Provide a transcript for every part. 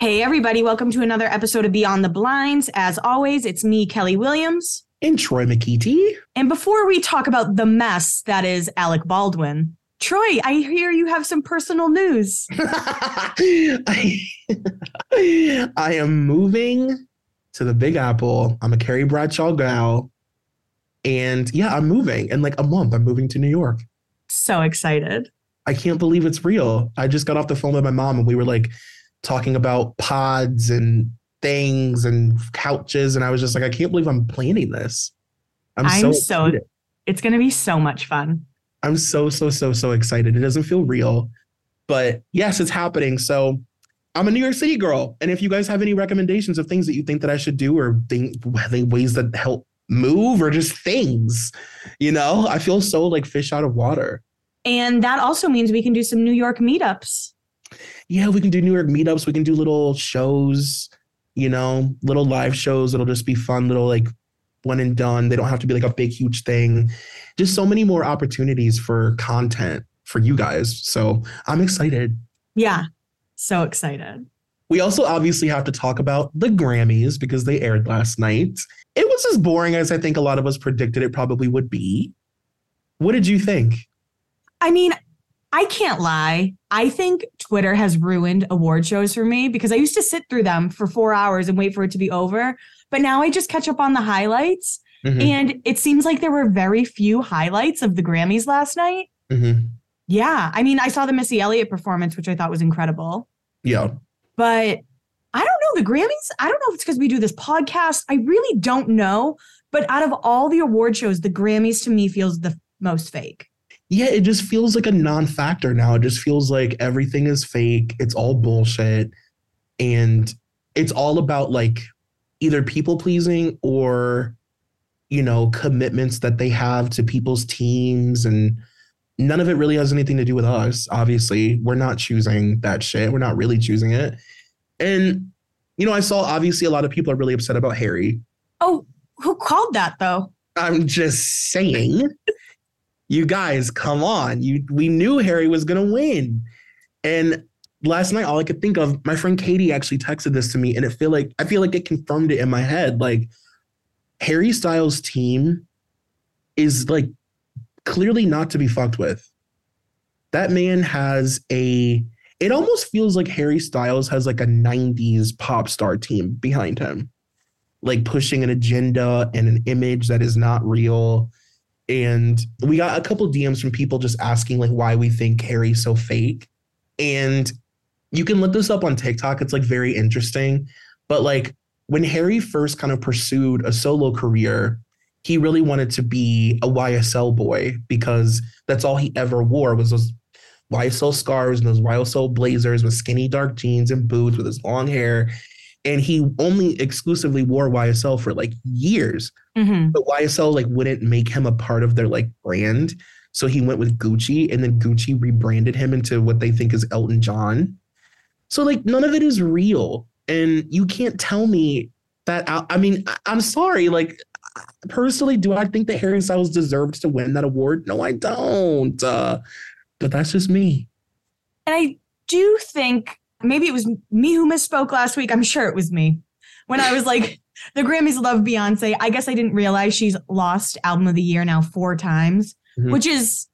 Hey, everybody. Welcome to another episode of Beyond the Blinds. As always, it's me, Kelly Williams. And Troy McKeaty. And before we talk about the mess that is Alec Baldwin, Troy, I hear you have some personal news. I am moving to the Big Apple. I'm a Carrie Bradshaw gal. And yeah, I'm moving. In like a month, I'm moving to New York. So excited. I can't believe it's real. I just got off the phone with my mom and we were like, talking about pods and things and couches. And I was just like, I can't believe I'm planning this. I'm so it's going to be so much fun. I'm so excited. It doesn't feel real, but yes, it's happening. So I'm a New York City girl. And if you guys have any recommendations of things that you think that I should do or ways that help move or just things, you know, I feel so like fish out of water. And that also means we can do some New York meetups. Yeah, we can do New York meetups. We can do little shows, you know, little live shows. It'll just be fun, little like one and done. They don't have to be like a big, huge thing. Just so many more opportunities for content for you guys. So I'm excited. Yeah, so excited. We also obviously have to talk about the Grammys because they aired last night. It was as boring as I think a lot of us predicted it probably would be. What did you think? I mean, I can't lie. I think Twitter has ruined award shows for me because I used to sit through them for 4 hours and wait for it to be over. But now I just catch up on the highlights. Mm-hmm. And it seems like there were very few highlights of the Grammys last night. Mm-hmm. Yeah. I mean, I saw the Missy Elliott performance, which I thought was incredible. Yeah. But I don't know. The Grammys, I don't know if it's because we do this podcast. I really don't know. But out of all the award shows, the Grammys to me feels the most fake. Yeah, it just feels like a non-factor now. It just feels like everything is fake. It's all bullshit. And it's all about like either people pleasing or, you know, commitments that they have to people's teams. And none of it really has anything to do with us. Obviously, we're not choosing that shit. We're not really choosing it. And, you know, I saw obviously a lot of people are really upset about Harry. Oh, who called that, though? I'm just saying. You guys, come on. We knew Harry was going to win. And last night, all I could think of, my friend Katie actually texted this to me, and I feel like it confirmed it in my head. Like, Harry Styles' team is, like, clearly not to be fucked with. That man has it almost feels like Harry Styles has, like, a 90s pop star team behind him. Like, pushing an agenda and an image that is not real. And we got a couple DMs from people just asking like why we think Harry's so fake. And you can look this up on TikTok. It's like very interesting. But like when Harry first kind of pursued a solo career, he really wanted to be a YSL boy because that's all he ever wore was those YSL scarves and those YSL blazers with skinny dark jeans and boots with his long hair. And he only exclusively wore YSL for like years. Mm-hmm. But YSL like wouldn't make him a part of their like brand. So he went with Gucci and then Gucci rebranded him into what they think is Elton John. So like none of it is real. And you can't tell me that. I'm sorry. Like personally, do I think that Harry Styles deserves to win that award? No, I don't. But that's just me. And I do think maybe it was me who misspoke last week. I'm sure it was me. When I was like, the Grammys love Beyonce. I guess I didn't realize she's lost Album of the Year now 4 times, which is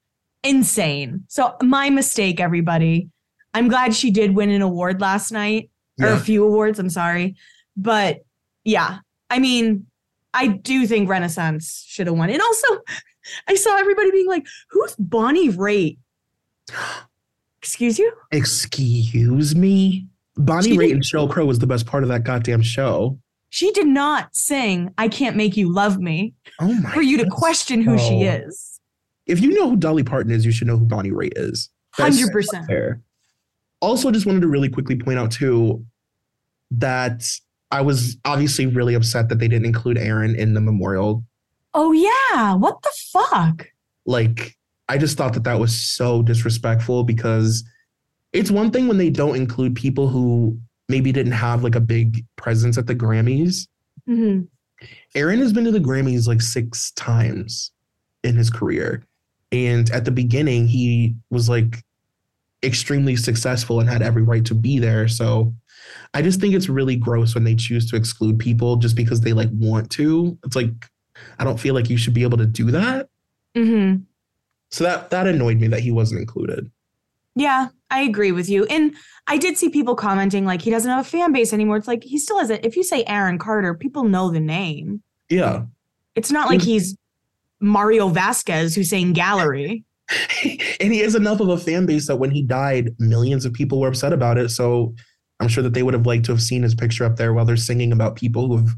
insane. So my mistake, everybody. I'm glad she did win an award last night, or a few awards. I'm sorry. But yeah, I mean, I do think Renaissance should have won. And also, I saw everybody being like, who's Bonnie Raitt? Excuse you? Excuse me? Bonnie Raitt and Sheryl Crow was the best part of that goddamn show. She did not sing I Can't Make You Love Me for you to question who she is. If you know who Dolly Parton is, you should know who Bonnie Raitt is. That's 100%. Fair. Also, just wanted to really quickly point out, too, that I was obviously really upset that they didn't include Aaron in the memorial. Oh, yeah. What the fuck? Like, I just thought that that was so disrespectful, because it's one thing when they don't include people who maybe didn't have like a big presence at the Grammys. Mm-hmm. Aaron has been to the Grammys like 6 times in his career. And at the beginning, he was like extremely successful and had every right to be there. So I just think it's really gross when they choose to exclude people just because they like want to. It's like, I don't feel like you should be able to do that. Mm-hmm. So that annoyed me that he wasn't included. Yeah, I agree with you. And I did see people commenting like he doesn't have a fan base anymore. It's like he still has it. If you say Aaron Carter, people know the name. Yeah. It's not like he's Mario Vasquez who's saying gallery. And he has enough of a fan base that when he died, millions of people were upset about it. So I'm sure that they would have liked to have seen his picture up there while they're singing about people who have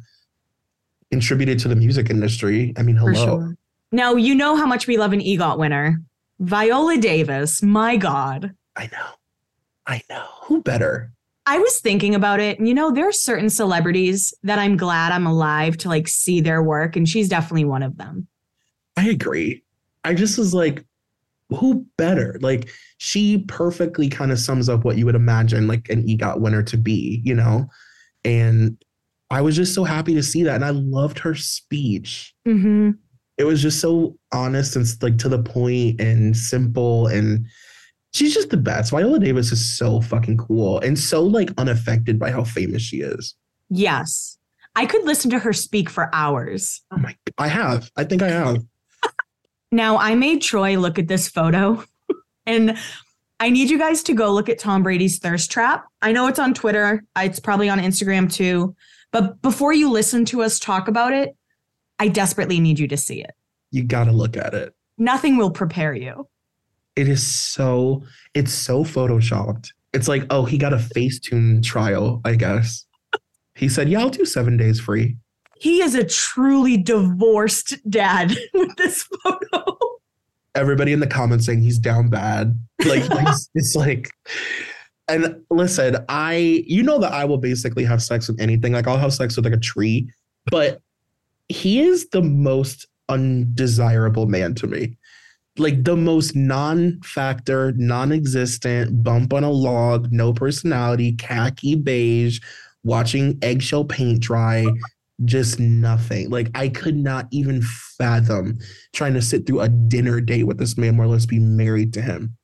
contributed to the music industry. I mean, hello. For sure. Now, you know how much we love an EGOT winner. Viola Davis, my God. I know. Who better? I was thinking about it. And, you know, there are certain celebrities that I'm glad I'm alive to, like, see their work. And she's definitely one of them. I agree. I just was like, who better? Like, she perfectly kind of sums up what you would imagine, like, an EGOT winner to be, you know? And I was just so happy to see that. And I loved her speech. Mm-hmm. It was just so honest and like to the point and simple. And she's just the best. Viola Davis is so fucking cool and so like unaffected by how famous she is. Yes. I could listen to her speak for hours. Oh my God. I think I have. Now I made Troy look at this photo and I need you guys to go look at Tom Brady's thirst trap. I know it's on Twitter. It's probably on Instagram too. But before you listen to us talk about it, I desperately need you to see it. You got to look at it. Nothing will prepare you. It is so, it's so photoshopped. It's like, oh, he got a Facetune trial, I guess. He said, yeah, I'll do 7 days free. He is a truly divorced dad with this photo. Everybody in the comments saying he's down bad. Like, it's like, and listen, you know that I will basically have sex with anything. Like I'll have sex with like a tree, but he is the most undesirable man to me. Like the most non-factor, non-existent, bump on a log, no personality, khaki beige, watching eggshell paint dry, just nothing. Like I could not even fathom trying to sit through a dinner date with this man, more or less be married to him.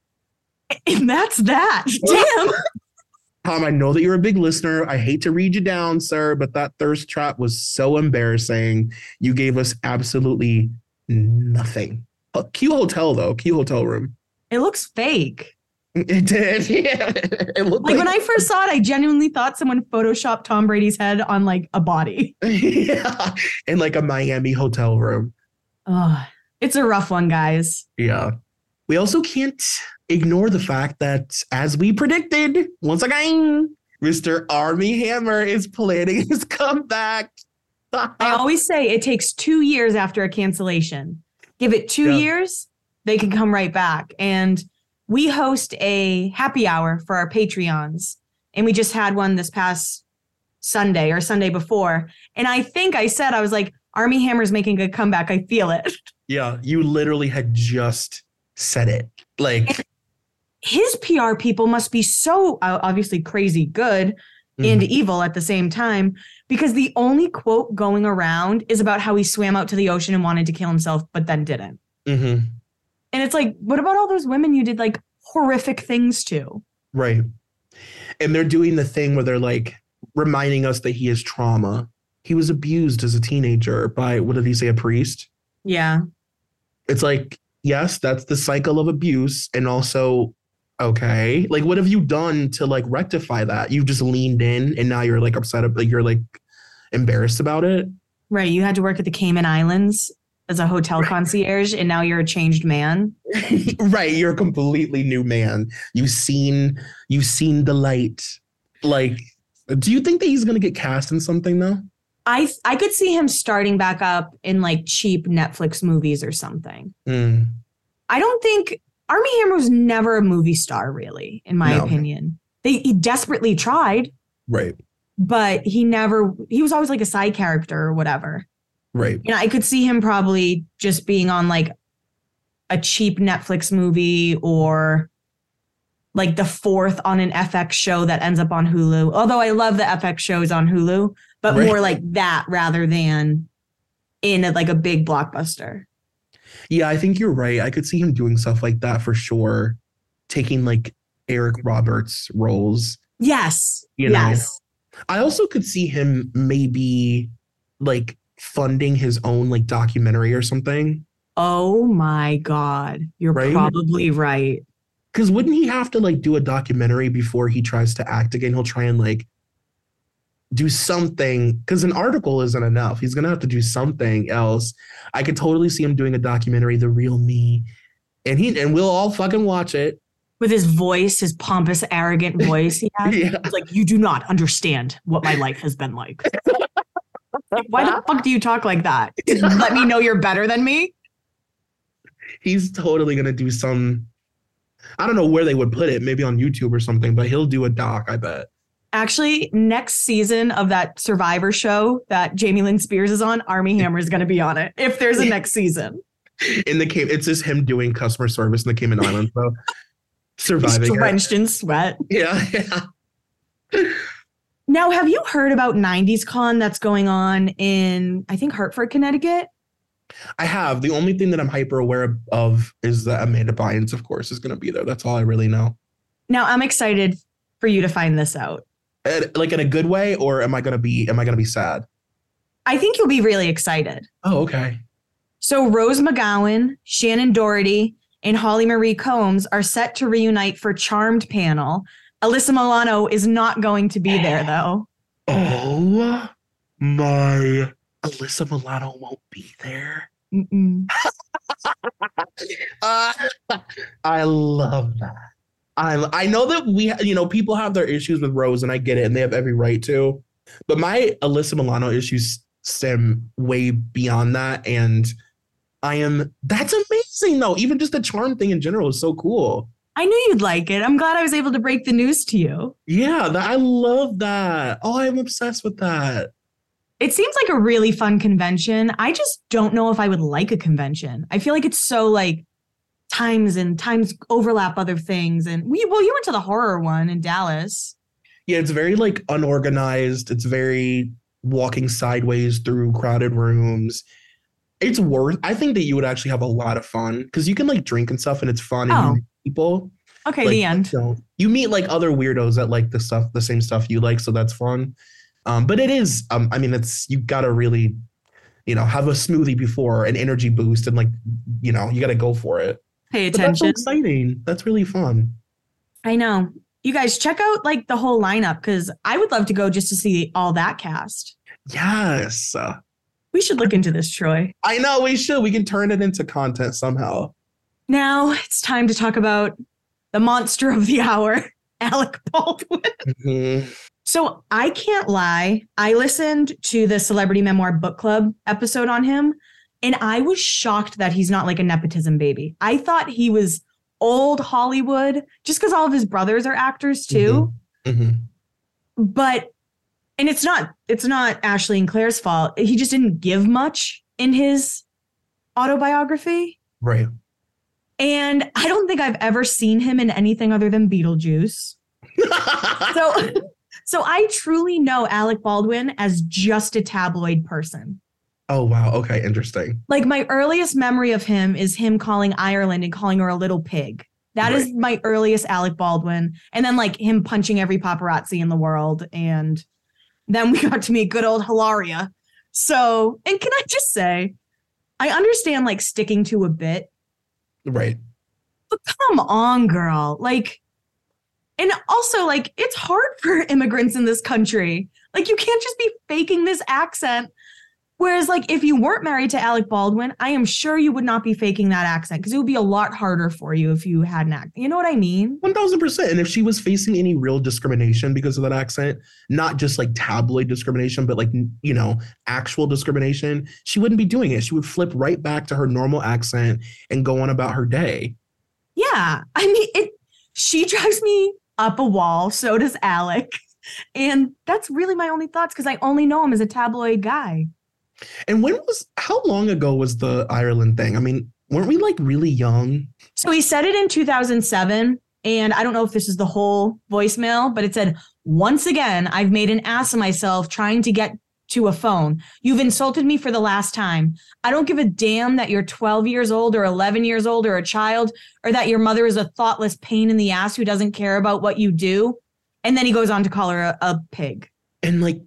And that's that. Damn. Tom, I know that you're a big listener. I hate to read you down, sir, but that thirst trap was so embarrassing. You gave us absolutely nothing. A cute hotel, though. Cute hotel room. It looks fake. It did. Yeah. It looked like when I first saw it, I genuinely thought someone photoshopped Tom Brady's head on like a body. Yeah. In like a Miami hotel room. Oh, it's a rough one, guys. Yeah. We also can't ignore the fact that, as we predicted, once again, Mr. Armie Hammer is planning his comeback. I always say it takes 2 years after a cancellation. Give it 2 years, they can come right back. And we host a happy hour for our Patreons. And we just had one this past Sunday or Sunday before. And I think I said, I was like, Armie Hammer's making a comeback. I feel it. Yeah, you literally had just said it. Like, his PR people must be so obviously crazy good and evil at the same time, because the only quote going around is about how he swam out to the ocean and wanted to kill himself, but then didn't. And it's like, what about all those women you did like horrific things to. Right. And they're doing the thing where they're like reminding us that he has trauma. He was abused as a teenager by, what did he say, a priest? Yeah. It's like, yes, that's the cycle of abuse. And also, okay, like what have you done to like rectify that? You've just leaned in and now you're like upset, you're like embarrassed about it. Right. You had to work at the Cayman Islands as a hotel concierge and now you're a changed man. Right. You're a completely new man. You've seen the light. Like, do you think that he's going to get cast in something though? I could see him starting back up in like cheap Netflix movies or something. Mm. I don't think Armie Hammer was never a movie star, really, in my opinion. He desperately tried. Right. But he was always like a side character or whatever. Right. You know, I could see him probably just being on like a cheap Netflix movie or like the fourth on an FX show that ends up on Hulu. Although I love the FX shows on Hulu, but more like that rather than in like a big blockbuster. Yeah, I think you're right. I could see him doing stuff like that for sure. Taking like Eric Roberts roles. Yes. You know? Yes. I also could see him maybe like funding his own like documentary or something. Oh my God. You're probably right. Because wouldn't he have to like do a documentary before he tries to act again? He'll try and like do something because an article isn't enough. He's going to have to do something else. I could totally see him doing a documentary, The Real Me. And we'll all fucking watch it. With his voice, his pompous, arrogant voice he has. Yeah. It's like, you do not understand what my life has been like. Like, why the fuck do you talk like that? Did you let me know you're better than me? He's totally going to do some, I don't know where they would put it, maybe on YouTube or something, but he'll do a doc, I bet. Actually, next season of that Survivor show that Jamie Lynn Spears is on, Armie Hammer is going to be on it if there's a next season. It's just him doing customer service in the Cayman Islands, though. Surviving. He's drenched in sweat. Yeah. Now, have you heard about 90s Con that's going on in, I think, Hartford, Connecticut? I have. The only thing that I'm hyper aware of is that Amanda Bynes, of course, is going to be there. That's all I really know. Now, I'm excited for you to find this out. Like in a good way, or am I going to be sad? I think you'll be really excited. Oh, okay. So Rose McGowan, Shannon Doherty, and Holly Marie Combs are set to reunite for Charmed panel. Alyssa Milano is not going to be there, though. Oh, my. Alyssa Milano won't be there. Mm-mm. I love that. I know that people have their issues with Rose, and I get it, and they have every right to. But my Alyssa Milano issues stem way beyond that, and that's amazing, though. Even just the charm thing in general is so cool. I knew you'd like it. I'm glad I was able to break the news to you. Yeah, I love that. Oh, I'm obsessed with that. It seems like a really fun convention. I just don't know if I would like a convention. I feel like it's so like times overlap other things. And you went to the horror one in Dallas. Yeah, it's very like unorganized. It's very walking sideways through crowded rooms. I think that you would actually have a lot of fun because you can like drink and stuff and it's fun and you meet people. Okay, like, the end. You meet like other weirdos that like the same stuff you like. So that's fun. But it is, you got to really, have a smoothie before an energy boost and like, you got to go for it. Pay attention. That's so exciting. That's really fun. I know. You guys check out like the whole lineup because I would love to go just to see all that cast. Yes. We should look into this, Troy. I know we should. We can turn it into content somehow. Now it's time to talk about the monster of the hour, Alec Baldwin. Mm-hmm. So I can't lie. I listened to the Celebrity Memoir Book Club episode on him. And I was shocked that he's not like a nepotism baby. I thought he was old Hollywood, just because all of his brothers are actors too. Mm-hmm. Mm-hmm. But, and it's not Ashley and Claire's fault. He just didn't give much in his autobiography. Right. And I don't think I've ever seen him in anything other than Beetlejuice. So I truly know Alec Baldwin as just a tabloid person. Oh, wow. Okay. Interesting. Like my earliest memory of him is him calling Ireland and calling her a little pig. That is my earliest Alec Baldwin. And then like him punching every paparazzi in the world. And then we got to meet good old Hilaria. So, and can I just say, I understand like sticking to a bit. Right. But come on, girl. Like, and also like, it's hard for immigrants in this country. Like, you can't just be faking this accent. Whereas like, if you weren't married to Alec Baldwin, I am sure you would not be faking that accent because it would be a lot harder for you if you had an accent. You know what I mean? 1000%. And if she was facing any real discrimination because of that accent, not just like tabloid discrimination, but like, you know, actual discrimination, she wouldn't be doing it. She would flip right back to her normal accent and go on about her day. Yeah. I mean, she drives me up a wall. So does Alec. And that's really my only thoughts because I only know him as a tabloid guy. And how long ago was the Ireland thing? I mean, weren't we like really young? So he said it in 2007. And I don't know if this is the whole voicemail, but it said, once again, I've made an ass of myself trying to get to a phone. You've insulted me for the last time. I don't give a damn that you're 12 years old or 11 years old or a child or that your mother is a thoughtless pain in the ass who doesn't care about what you do. And then he goes on to call her a pig. And like,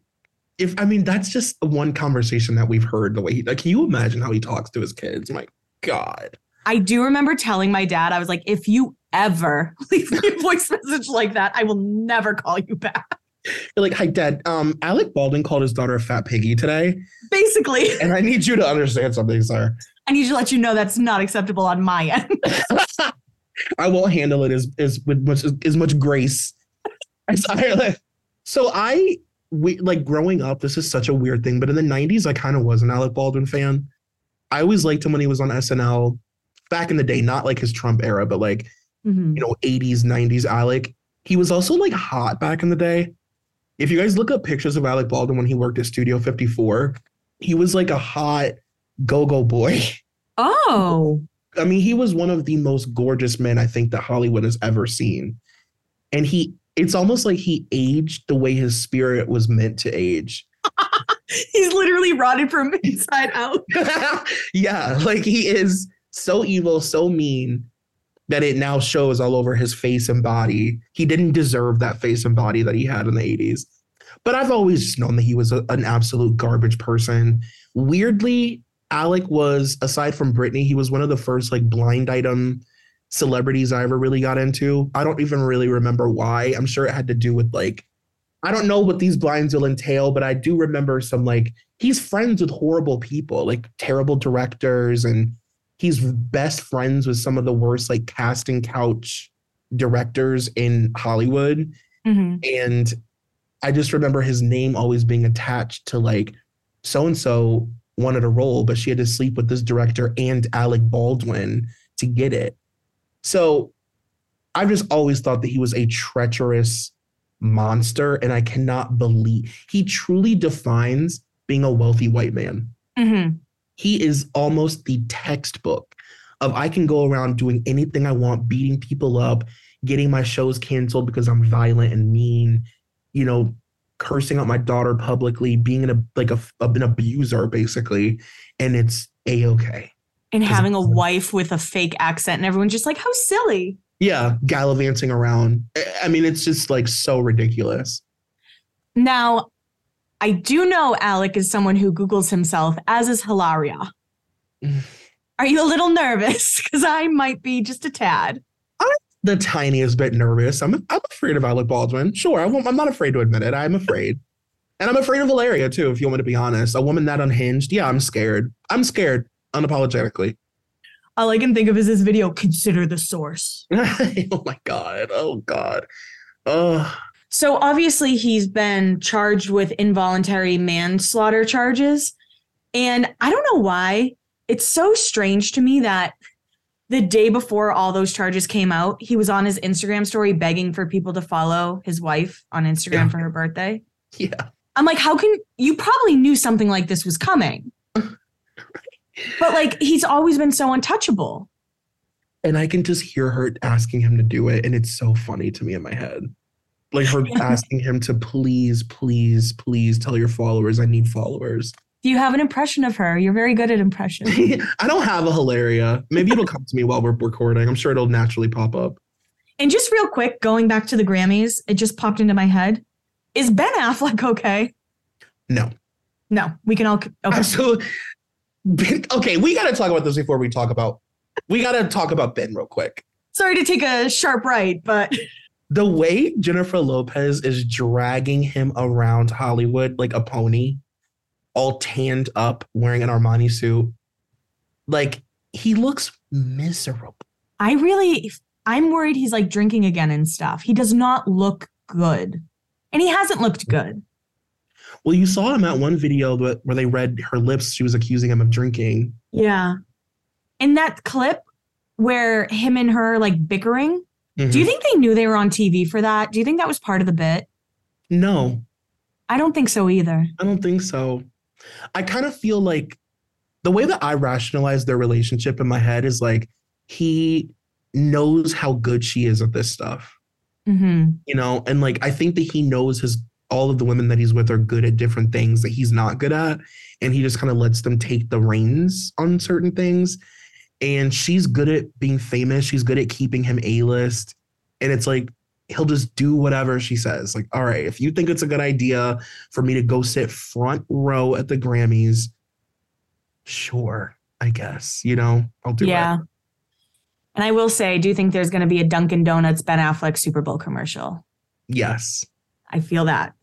that's just one conversation that we've heard the way he, like, can you imagine how he talks to his kids? My God. I do remember telling my dad, I was like, if you ever leave me a voice message like that, I will never call you back. You're like, hi, Dad. Alec Baldwin called his daughter a fat piggy today. Basically. And I need you to understand something, sir. I need to let you know that's not acceptable on my end. I won't handle it with as much grace as Ireland. So we like growing up, this is such a weird thing, but in the 90s, I kind of was an Alec Baldwin fan. I always liked him when he was on SNL back in the day, not like his Trump era, but like, you know, 80s, 90s Alec. He was also like hot back in the day. If you guys look up pictures of Alec Baldwin when he worked at Studio 54, he was like a hot go-go boy. Oh. I mean, he was one of the most gorgeous men I think that Hollywood has ever seen. And it's almost like he aged the way his spirit was meant to age. He's literally rotted from inside out. Yeah, like he is so evil, so mean that it now shows all over his face and body. He didn't deserve that face and body that he had in the 80s. But I've always just known that he was an absolute garbage person. Weirdly, Alec was, aside from Britney, he was one of the first like blind item celebrities I ever really got into. I don't even really remember why. I'm sure it had to do with like, I don't know what these blinds will entail, but I do remember some like, he's friends with horrible people, like terrible directors. And he's best friends with some of the worst like casting couch directors in Hollywood. Mm-hmm. And I just remember his name always being attached to like, so-and-so wanted a role, but she had to sleep with this director and Alec Baldwin to get it. So I've just always thought that he was a treacherous monster, and I cannot believe he truly defines being a wealthy white man. Mm-hmm. He is almost the textbook of I can go around doing anything I want, beating people up, getting my shows canceled because I'm violent and mean, you know, cursing out my daughter publicly, being an abuser, basically, and it's A-okay. And having a wife with a fake accent and everyone's just like, how silly. Yeah, gallivanting around. I mean, it's just like so ridiculous. Now, I do know Alec is someone who Googles himself, as is Hilaria. Are you a little nervous? Because I might be just a tad. I'm the tiniest bit nervous. I'm afraid of Alec Baldwin. Sure, I'm not afraid to admit it. I'm afraid. And I'm afraid of Hilaria, too, if you want me to be honest. A woman that unhinged. Yeah, I'm scared. I'm scared. Unapologetically. All I can think of is this video, Consider the Source. Oh my God. Oh God. Oh. So obviously he's been charged with involuntary manslaughter charges. And I don't know why. It's so strange to me that the day before all those charges came out, he was on his Instagram story begging for people to follow his wife on Instagram for her birthday. Yeah. I'm like, how can you probably knew something like this was coming? But like, he's always been so untouchable. And I can just hear her asking him to do it. And it's so funny to me in my head. Like her asking him to please, please, please tell your followers I need followers. You have an impression of her. You're very good at impressions. I don't have a Hilaria. Maybe it'll come to me while we're recording. I'm sure it'll naturally pop up. And just real quick, going back to the Grammys, it just popped into my head. Is Ben Affleck okay? No. No, we can all... Okay. Absolutely. Okay, we got to talk about this before we talk about... We got to talk about Ben real quick. Sorry to take a sharp right, but... The way Jennifer Lopez is dragging him around Hollywood like a pony... all tanned up, wearing an Armani suit. Like, he looks miserable. I'm worried he's like drinking again and stuff. He does not look good. And he hasn't looked good. Well, you saw him at one video where they read her lips. She was accusing him of drinking. Yeah. In that clip where him and her like bickering, mm-hmm. Do you think they knew they were on TV for that? Do you think that was part of the bit? No. I don't think so either. I don't think so. I kind of feel like the way that I rationalize their relationship in my head is like, he knows how good she is at this stuff, mm-hmm. You know? And like, I think that he knows all of the women that he's with are good at different things that he's not good at. And he just kind of lets them take the reins on certain things. And she's good at being famous. She's good at keeping him A-list. And it's like, he'll just do whatever she says. Like, all right, if you think it's a good idea for me to go sit front row at the Grammys, sure, I guess, you know, I'll do it. Yeah. And I will say, I do think there's going to be a Dunkin' Donuts Ben Affleck Super Bowl commercial. Yes. I feel that.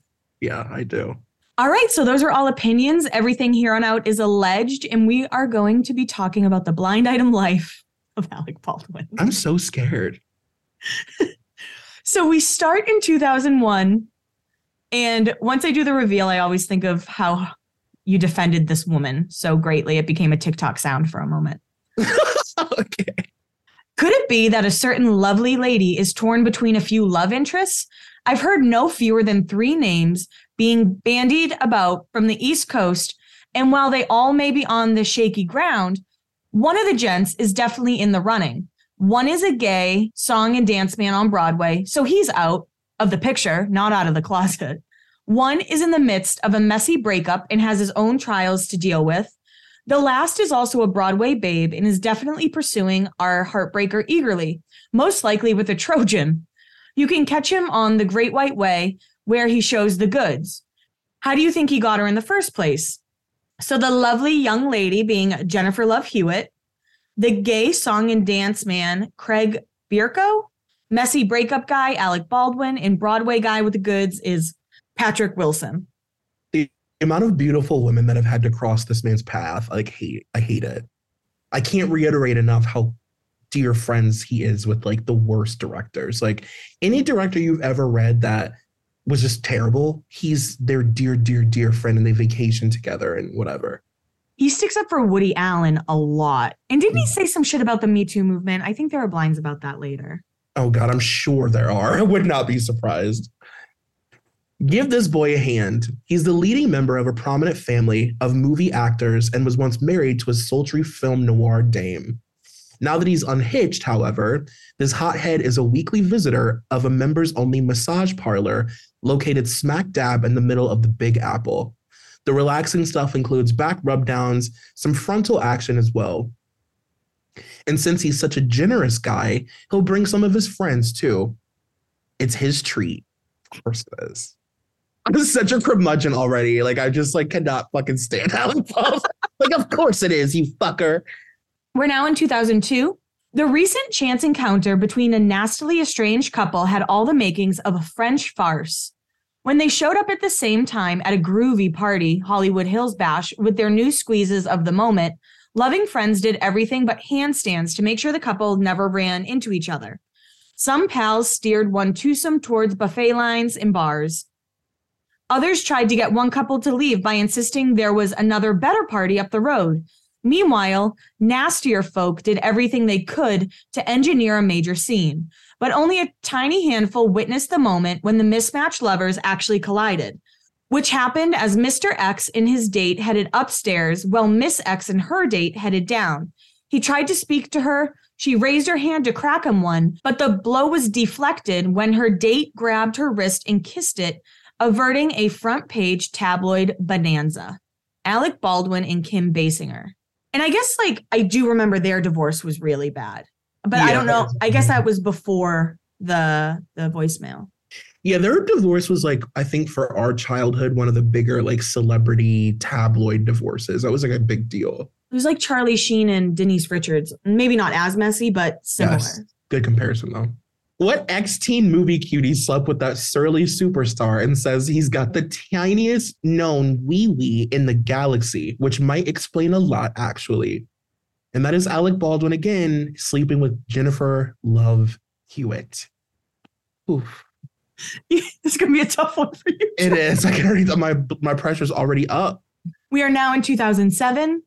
Yeah, I do. All right, so those are all opinions. Everything here on out is alleged, and we are going to be talking about the blind item life of Alec Baldwin. I'm so scared. So we start in 2001, and once I do the reveal, I always think of how you defended this woman so greatly. It became a TikTok sound for a moment. Okay. Could it be that a certain lovely lady is torn between a few love interests? I've heard no fewer than 3 names being bandied about from the East Coast, and while they all may be on the shaky ground, one of the gents is definitely in the running. One is a gay song and dance man on Broadway, so he's out of the picture, not out of the closet. One is in the midst of a messy breakup and has his own trials to deal with. The last is also a Broadway babe and is definitely pursuing our heartbreaker eagerly, most likely with a Trojan. You can catch him on The Great White Way, where he shows the goods. How do you think he got her in the first place? So the lovely young lady being Jennifer Love Hewitt, the gay song and dance man, Craig Bierko, messy breakup guy, Alec Baldwin, and Broadway guy with the goods is Patrick Wilson. The amount of beautiful women that have had to cross this man's path, I hate it. I can't reiterate enough how dear friends he is with like the worst directors. Like any director you've ever read that was just terrible, he's their dear, dear, dear friend, and they vacation together and whatever. He sticks up for Woody Allen a lot. And didn't he say some shit about the Me Too movement? I think there are blinds about that later. Oh, God, I'm sure there are. I would not be surprised. Give this boy a hand. He's the leading member of a prominent family of movie actors and was once married to a sultry film noir dame. Now that he's unhitched, however, this hothead is a weekly visitor of a members-only massage parlor located smack dab in the middle of the Big Apple. The relaxing stuff includes back rub downs, some frontal action as well. And since he's such a generous guy, he'll bring some of his friends too. It's his treat. Of course it is. I'm such a curmudgeon already. Like I just like cannot fucking stand Alec Baldwin. Like of course it is, you fucker. We're now in 2002. The recent chance encounter between a nastily estranged couple had all the makings of a French farce. When they showed up at the same time at a groovy party, Hollywood Hills Bash, with their new squeezes of the moment, loving friends did everything but handstands to make sure the couple never ran into each other. Some pals steered one twosome towards buffet lines and bars. Others tried to get one couple to leave by insisting there was another better party up the road. Meanwhile, nastier folk did everything they could to engineer a major scene. But only a tiny handful witnessed the moment when the mismatched lovers actually collided, which happened as Mr. X and his date headed upstairs while Miss X and her date headed down. He tried to speak to her. She raised her hand to crack him one, but the blow was deflected when her date grabbed her wrist and kissed it, averting a front page tabloid bonanza. Alec Baldwin and Kim Basinger. And I guess, like, I do remember their divorce was really bad. But yeah. I don't know. I guess that was before the voicemail. Yeah, their divorce was, like, I think for our childhood, one of the bigger, like, celebrity tabloid divorces. That was, like, a big deal. It was, like, Charlie Sheen and Denise Richards. Maybe not as messy, but similar. Yes. Good comparison, though. What ex-teen movie cutie slept with that surly superstar and says he's got the tiniest known wee-wee in the galaxy, which might explain a lot, actually. And that is Alec Baldwin again, sleeping with Jennifer Love Hewitt. Oof. It's going to be a tough one for you. It is. I can already, my pressure's already up. We are now in 2007.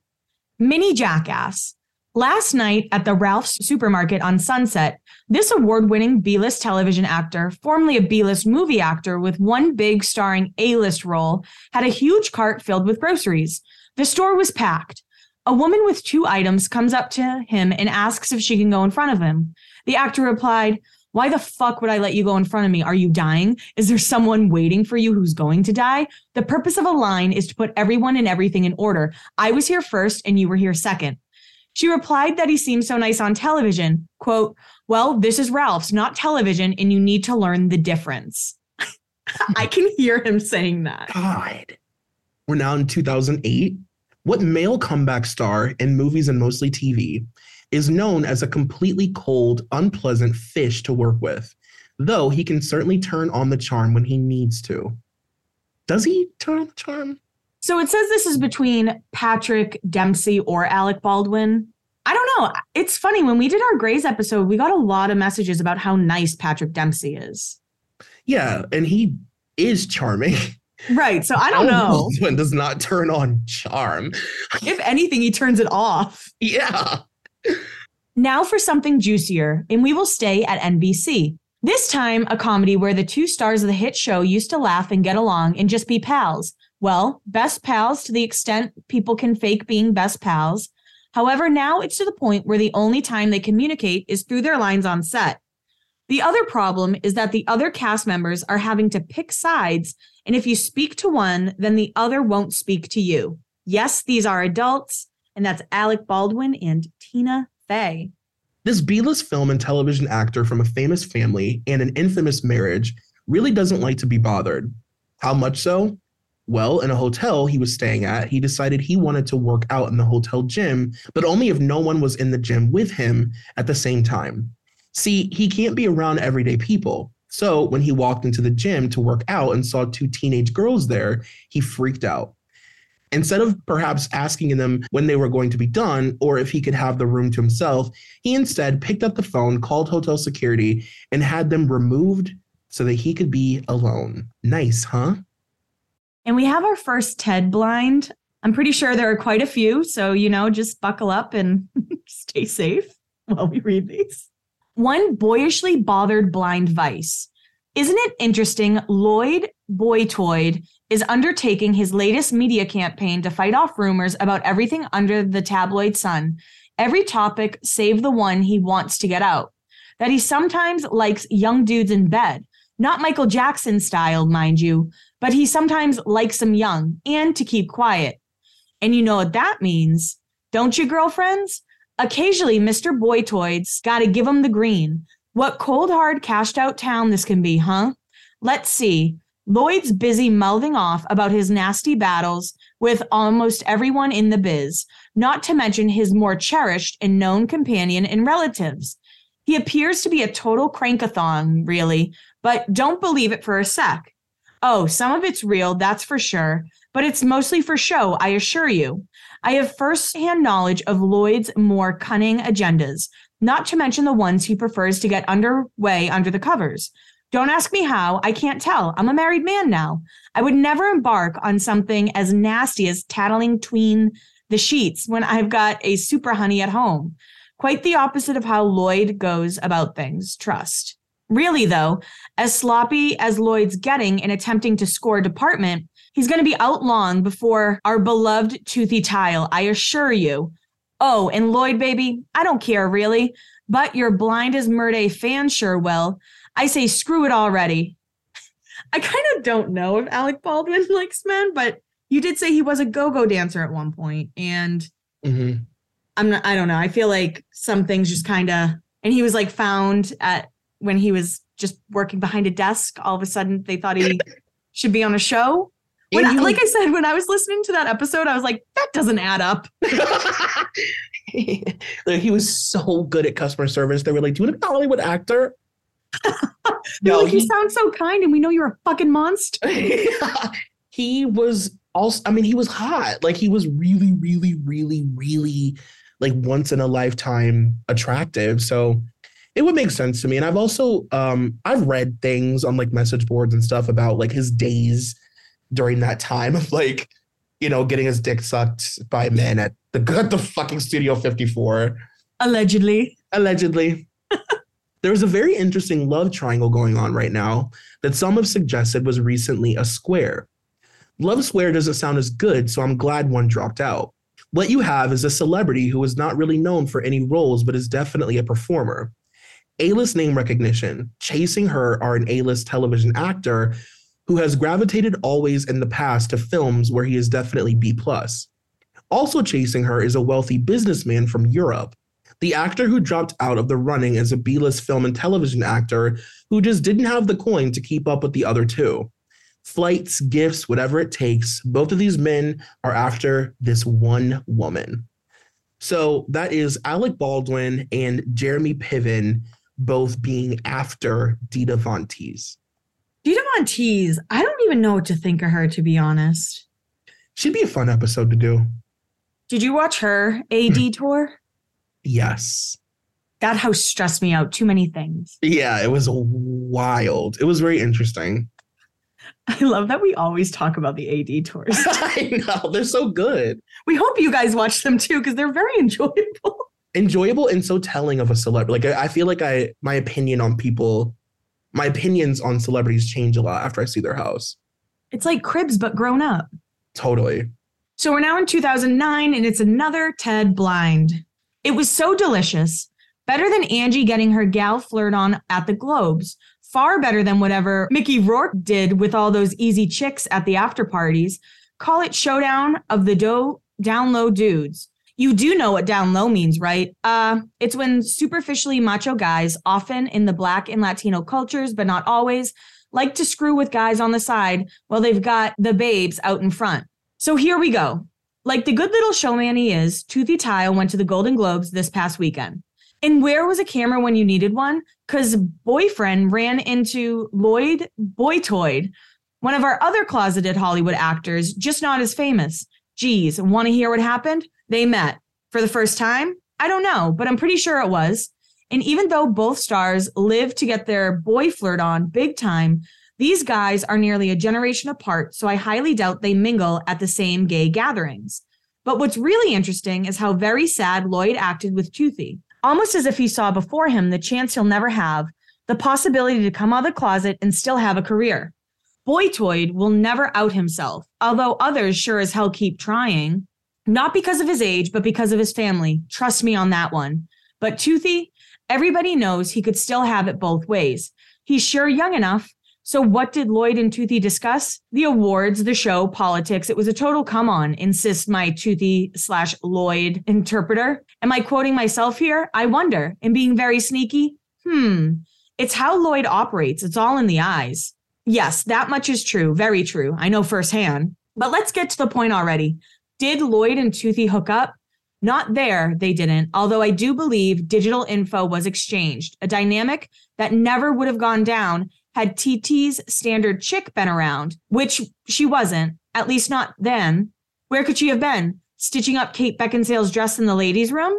Mini Jackass. Last night at the Ralph's supermarket on Sunset, this award-winning B-list television actor, formerly a B-list movie actor with one big starring A-list role, had a huge cart filled with groceries. The store was packed. A woman with two items comes up to him and asks if she can go in front of him. The actor replied, "Why the fuck would I let you go in front of me? Are you dying? Is there someone waiting for you who's going to die? The purpose of a line is to put everyone and everything in order. I was here first and you were here second." She replied that he seemed so nice on television. Quote, "Well, this is Ralph's, not television, and you need to learn the difference." I can hear him saying that. God. We're now in 2008. What male comeback star in movies and mostly TV is known as a completely cold, unpleasant fish to work with, though he can certainly turn on the charm when he needs to? Does he turn on the charm? So it says this is between Patrick Dempsey or Alec Baldwin. I don't know. It's funny. When we did our Grey's episode, we got a lot of messages about how nice Patrick Dempsey is. Yeah, and he is charming. Right. So I don't know. Baldwin does not turn on charm. If anything, he turns it off. Yeah. Now for something juicier, and we will stay at NBC. This time, a comedy where the two stars of the hit show used to laugh and get along and just be pals. Well, best pals to the extent people can fake being best pals. However, now it's to the point where the only time they communicate is through their lines on set. The other problem is that the other cast members are having to pick sides, and if you speak to one, then the other won't speak to you. Yes, these are adults, and that's Alec Baldwin and Tina Fey. This B-list film and television actor from a famous family and an infamous marriage really doesn't like to be bothered. How much so? Well, in a hotel he was staying at, he decided he wanted to work out in the hotel gym, but only if no one was in the gym with him at the same time. See, he can't be around everyday people. So when he walked into the gym to work out and saw two teenage girls there, he freaked out. Instead of perhaps asking them when they were going to be done or if he could have the room to himself, he instead picked up the phone, called hotel security, and had them removed so that he could be alone. Nice, huh? And we have our first Ted blind. I'm pretty sure there are quite a few. So, you know, just buckle up and stay safe while we read these. One boyishly bothered blind vice. Isn't it interesting? Lloyd Boytoid is undertaking his latest media campaign to fight off rumors about everything under the tabloid sun. Every topic save the one he wants to get out. That he sometimes likes young dudes in bed. Not Michael Jackson style, mind you, but he sometimes likes them young and to keep quiet. And you know what that means, don't you, girlfriends? Occasionally, Mr. Boytoid's gotta give him the green. What cold, hard, cashed out town this can be, huh? Let's see. Lloyd's busy mouthing off about his nasty battles with almost everyone in the biz, not to mention his more cherished and known companion and relatives. He appears to be a total crankathon, really, but don't believe it for a sec. Oh, some of it's real, that's for sure, but it's mostly for show, I assure you. I have firsthand knowledge of Lloyd's more cunning agendas, not to mention the ones he prefers to get underway under the covers. Don't ask me how, I can't tell. I'm a married man now. I would never embark on something as nasty as tattling tween the sheets when I've got a super honey at home. Quite the opposite of how Lloyd goes about things, trust. Really, though, as sloppy as Lloyd's getting in attempting to score department, he's going to be out long before our beloved Toothy Tile, I assure you. Oh, and Lloyd, baby, I don't care, really, but your blind as Murday fan sure will. I say screw it already. I kind of don't know if Alec Baldwin likes men, but You did say he was a go-go dancer at one point, and mm-hmm. I don't know. I feel like some things just kind of, and he was like found at when he was just working behind a desk. All of a sudden, they thought he should be on a show. When I, like I said, when I was listening to that episode, I was like, that doesn't add up. He was so good at customer service. They were like, do you want to be a Hollywood actor? No, like, you sound so kind, and we know you're a fucking monster. He was also, I mean, he was hot. Like, he was really, really, really, really, like, once in a lifetime attractive. So it would make sense to me. And I've also, I've read things on, like, message boards and stuff about, like, his days during that time of, like, you know, getting his dick sucked by men at the fucking Studio 54. Allegedly. There's a very interesting love triangle going on right now that some have suggested was recently a square. Love square doesn't sound as good, so I'm glad one dropped out. What you have is a celebrity who is not really known for any roles, but is definitely a performer. A-list name recognition, chasing her are an A-list television actor who has gravitated always in the past to films where he is definitely B+. Also chasing her is a wealthy businessman from Europe. The actor who dropped out of the running is a B-list film and television actor who just didn't have the coin to keep up with the other two. Flights, gifts, whatever it takes, both of these men are after this one woman. So that is Alec Baldwin and Jeremy Piven both being after Dita Von Teese. Dita Von Teese, I don't even know what to think of her, to be honest. She'd be a fun episode to do. Did you watch her AD tour? Yes. That house stressed me out. Too many things. Yeah, it was wild. It was very interesting. I love that we always talk about the AD tours. I know. They're so good. We hope you guys watch them too, because they're very enjoyable. Enjoyable and so telling of a celebrity. Like, I feel like my opinions on celebrities change a lot after I see their house. It's like Cribs, but grown up. Totally. So we're now in 2009, and it's another Ted blind. It was so delicious. Better than Angie getting her gal flirt on at the Globes. Far better than whatever Mickey Rourke did with all those easy chicks at the after parties. Call it showdown of the down low dudes. You do know what down low means, right? It's when superficially macho guys, often in the Black and Latino cultures, but not always, like to screw with guys on the side while they've got the babes out in front. So here we go. Like the good little showman he is, Toothy Tile went to the Golden Globes this past weekend. And where was a camera when you needed one? Because boyfriend ran into Lloyd Boytoid, one of our other closeted Hollywood actors, just not as famous. Geez, want to hear what happened? They met for the first time. I don't know, but I'm pretty sure it was. And even though both stars live to get their boy flirt on big time, these guys are nearly a generation apart, so I highly doubt they mingle at the same gay gatherings. But what's really interesting is how very sad Lloyd acted with Toothy, almost as if he saw before him the chance he'll never have, the possibility to come out of the closet and still have a career. Boytoid will never out himself, although others sure as hell keep trying. Not because of his age, but because of his family. Trust me on that one. But Toothy, everybody knows he could still have it both ways. He's sure young enough. So what did Lloyd and Toothy discuss? The awards, the show, politics. It was a total come on, insists my Toothy/Lloyd interpreter. Am I quoting myself here? I wonder. And being very sneaky? It's how Lloyd operates. It's all in the eyes. Yes, that much is true. Very true. I know firsthand. But let's get to the point already. Did Lloyd and Toothy hook up? Not there, they didn't, although I do believe digital info was exchanged, a dynamic that never would have gone down had TT's standard chick been around, which she wasn't, at least not then. Where could she have been? Stitching up Kate Beckinsale's dress in the ladies' room?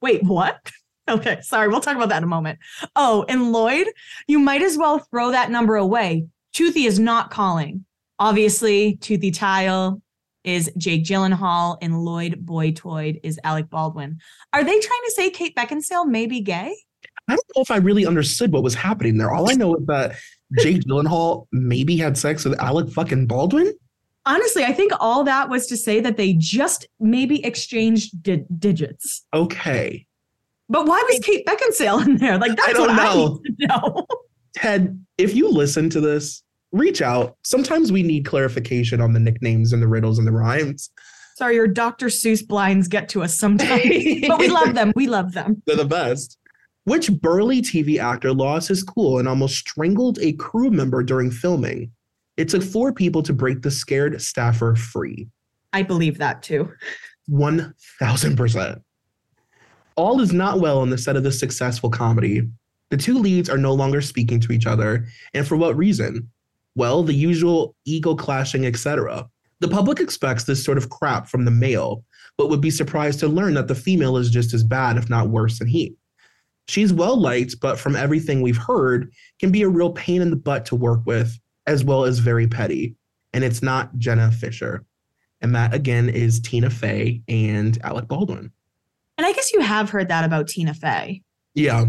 Wait, what? Okay, sorry, we'll talk about that in a moment. Oh, and Lloyd, you might as well throw that number away. Toothy is not calling. Obviously, Toothy Tile is Jake Gyllenhaal and Lloyd Boytoid is Alec Baldwin. Are they trying to say Kate Beckinsale may be gay? I don't know if I really understood what was happening there. All I know is that Jake Gyllenhaal maybe had sex with Alec fucking Baldwin. Honestly, I think all that was to say that they just maybe exchanged digits. Okay. But why was Kate Beckinsale in there? Like, that's what I need to know. Ted, if you listen to this, reach out. Sometimes we need clarification on the nicknames and the riddles and the rhymes. Sorry, your Dr. Seuss blinds get to us sometimes, but we love them. We love them. They're the best. Which burly TV actor lost his cool and almost strangled a crew member during filming? It took 4 people to break the scared staffer free. I believe that too. 1,000%. All is not well on the set of this successful comedy. The 2 leads are no longer speaking to each other. And for what reason? Well, the usual ego clashing, etc. The public expects this sort of crap from the male, but would be surprised to learn that the female is just as bad, if not worse, than he. She's well-liked, but from everything we've heard, can be a real pain in the butt to work with, as well as very petty. And it's not Jenna Fisher. And that, again, is Tina Fey and Alec Baldwin. And I guess you have heard that about Tina Fey. Yeah.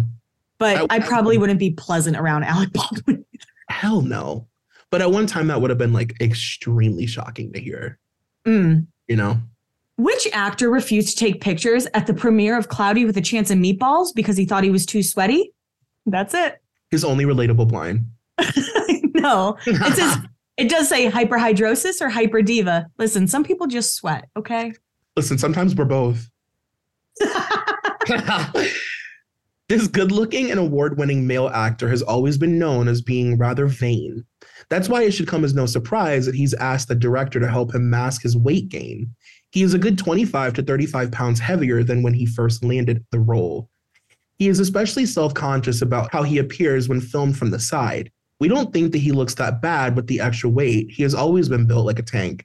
But I probably wouldn't be pleasant around Alec Baldwin. Hell no. But at one time, that would have been, like, extremely shocking to hear. Mm. You know? Which actor refused to take pictures at the premiere of Cloudy with a Chance of Meatballs because he thought he was too sweaty? That's it. His only relatable blind. No. It says... It does say hyperhidrosis or hyperdiva. Listen, some people just sweat, okay? Listen, sometimes we're both. This good-looking and award-winning male actor has always been known as being rather vain. That's why it should come as no surprise that he's asked the director to help him mask his weight gain. He is a good 25 to 35 pounds heavier than when he first landed the role. He is especially self-conscious about how he appears when filmed from the side. We don't think that he looks that bad with the extra weight. He has always been built like a tank.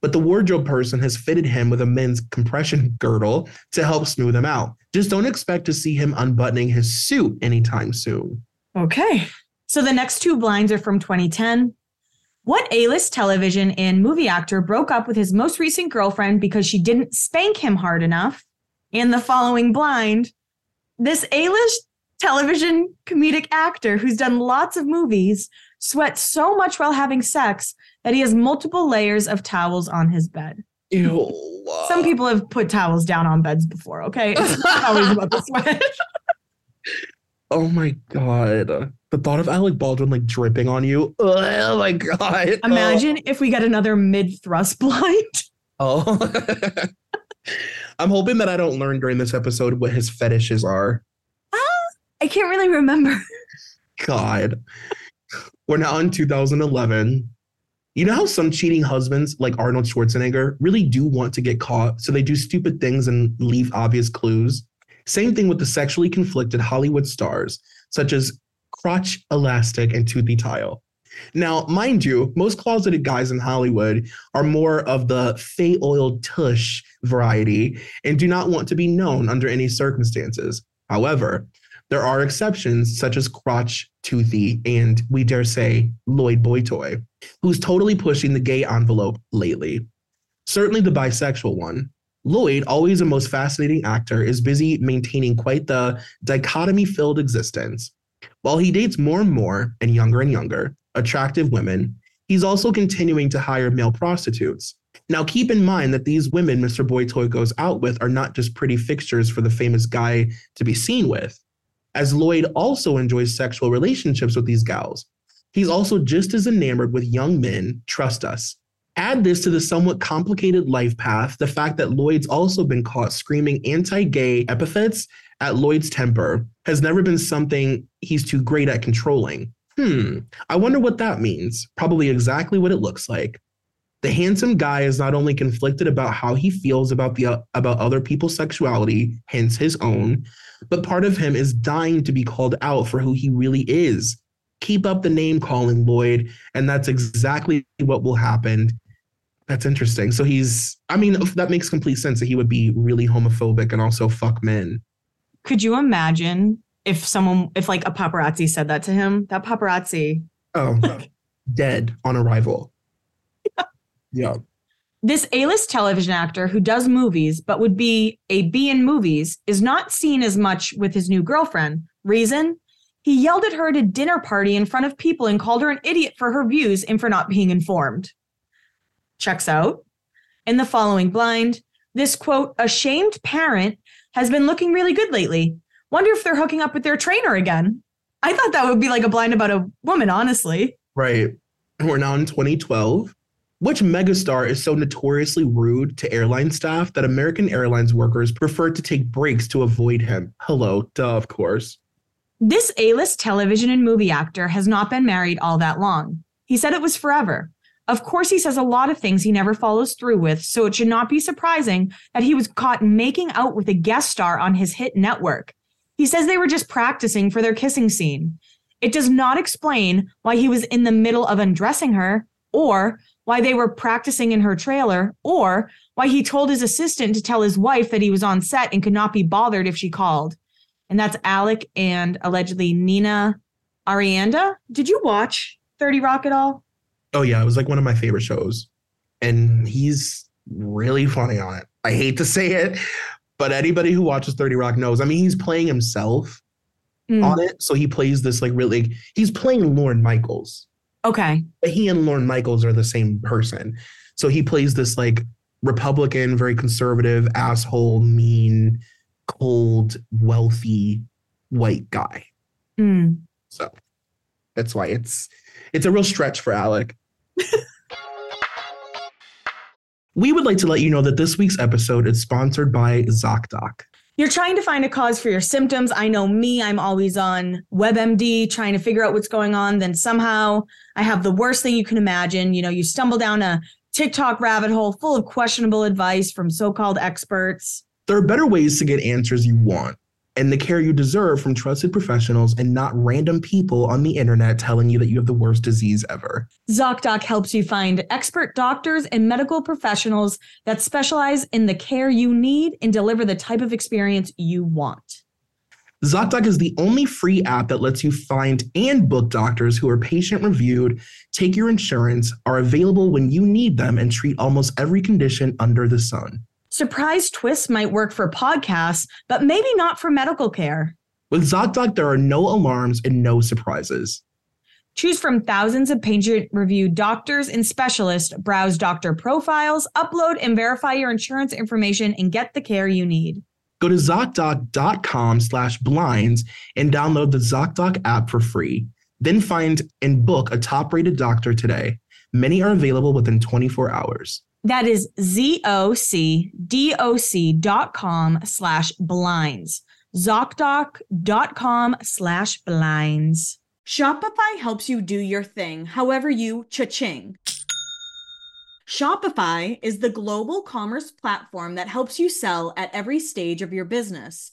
But the wardrobe person has fitted him with a men's compression girdle to help smooth him out. Just don't expect to see him unbuttoning his suit anytime soon. Okay. So the next 2 blinds are from 2010. What A-list television and movie actor broke up with his most recent girlfriend because she didn't spank him hard enough? In the following blind, this A-list television comedic actor who's done lots of movies sweats so much while having sex that he has multiple layers of towels on his bed. Ew. Some people have put towels down on beds before, okay? It's always about the sweat. Oh my God. The thought of Alec Baldwin like dripping on you. Oh my God. Imagine if we get another mid-thrust blind. Oh. I'm hoping that I don't learn during this episode what his fetishes are. I can't really remember. God. We're now in 2011. You know how some cheating husbands, like Arnold Schwarzenegger, really do want to get caught, so they do stupid things and leave obvious clues? Same thing with the sexually conflicted Hollywood stars, such as Crotch Elastic and Toothy Tile. Now, mind you, most closeted guys in Hollywood are more of the fey oil tush variety and do not want to be known under any circumstances. However, there are exceptions such as Crotch, Toothy, and we dare say Lloyd Boytoid, who's totally pushing the gay envelope lately. Certainly the bisexual one. Lloyd, always the most fascinating actor, is busy maintaining quite the dichotomy-filled existence. While he dates more and more, and younger, attractive women, he's also continuing to hire male prostitutes. Now, keep in mind that these women Mr. Boytoid goes out with are not just pretty fixtures for the famous guy to be seen with. As Lloyd also enjoys sexual relationships with these gals, he's also just as enamored with young men, trust us. Add this to the somewhat complicated life path, the fact that Lloyd's also been caught screaming anti-gay epithets at Lloyd's temper has never been something he's too great at controlling. I wonder what that means. Probably exactly what it looks like. The handsome guy is not only conflicted about how he feels about other people's sexuality, hence his own, but part of him is dying to be called out for who he really is. Keep up the name calling, Lloyd, and that's exactly what will happen. That's interesting. So that makes complete sense that he would be really homophobic and also fuck men. Could you imagine if a paparazzi said that to him? That paparazzi. Oh, dead on arrival. Yeah. This A-list television actor who does movies but would be a B in movies is not seen as much with his new girlfriend. Reason? He yelled at her at a dinner party in front of people and called her an idiot for her views and for not being informed. Checks out. In the following blind, this, quote, ashamed parent has been looking really good lately. Wonder if they're hooking up with their trainer again. I thought that would be like a blind about a woman, honestly. Right. We're now in 2012. Which megastar is so notoriously rude to airline staff that American Airlines workers prefer to take breaks to avoid him? Hello, duh, of course. This A-list television and movie actor has not been married all that long. He said it was forever. Of course, he says a lot of things he never follows through with, so it should not be surprising that he was caught making out with a guest star on his hit network. He says they were just practicing for their kissing scene. It does not explain why he was in the middle of undressing her, or why they were practicing in her trailer, or why he told his assistant to tell his wife that he was on set and could not be bothered if she called. And that's Alec and allegedly Nina Arianda. Did you watch 30 Rock at all? Oh, yeah. It was like one of my favorite shows. And he's really funny on it. I hate to say it, but anybody who watches 30 Rock knows. I mean, he's playing himself on it. So he plays this like really, he's playing Lorne Michaels. Okay. But he and Lorne Michaels are the same person. So he plays this like Republican, very conservative, asshole, mean, cold, wealthy, white guy. Mm. So that's why it's a real stretch for Alec. We would like to let you know that this week's episode is sponsored by ZocDoc. You're trying to find a cause for your symptoms. I know me, I'm always on WebMD trying to figure out what's going on. Then somehow I have the worst thing you can imagine. You know, you stumble down a TikTok rabbit hole full of questionable advice from so-called experts. There are better ways to get answers you want and the care you deserve from trusted professionals and not random people on the internet telling you that you have the worst disease ever. ZocDoc helps you find expert doctors and medical professionals that specialize in the care you need and deliver the type of experience you want. ZocDoc is the only free app that lets you find and book doctors who are patient-reviewed, take your insurance, are available when you need them, and treat almost every condition under the sun. Surprise twists might work for podcasts, but maybe not for medical care. With ZocDoc, there are no alarms and no surprises. Choose from thousands of patient-reviewed doctors and specialists, browse doctor profiles, upload and verify your insurance information, and get the care you need. Go to ZocDoc.com/blinds and download the ZocDoc app for free. Then find and book a top-rated doctor today. Many are available within 24 hours. That is ZocDoc.com/blinds. ZocDoc.com/blinds. Shopify helps you do your thing, however you cha-ching. Shopify is the global commerce platform that helps you sell at every stage of your business.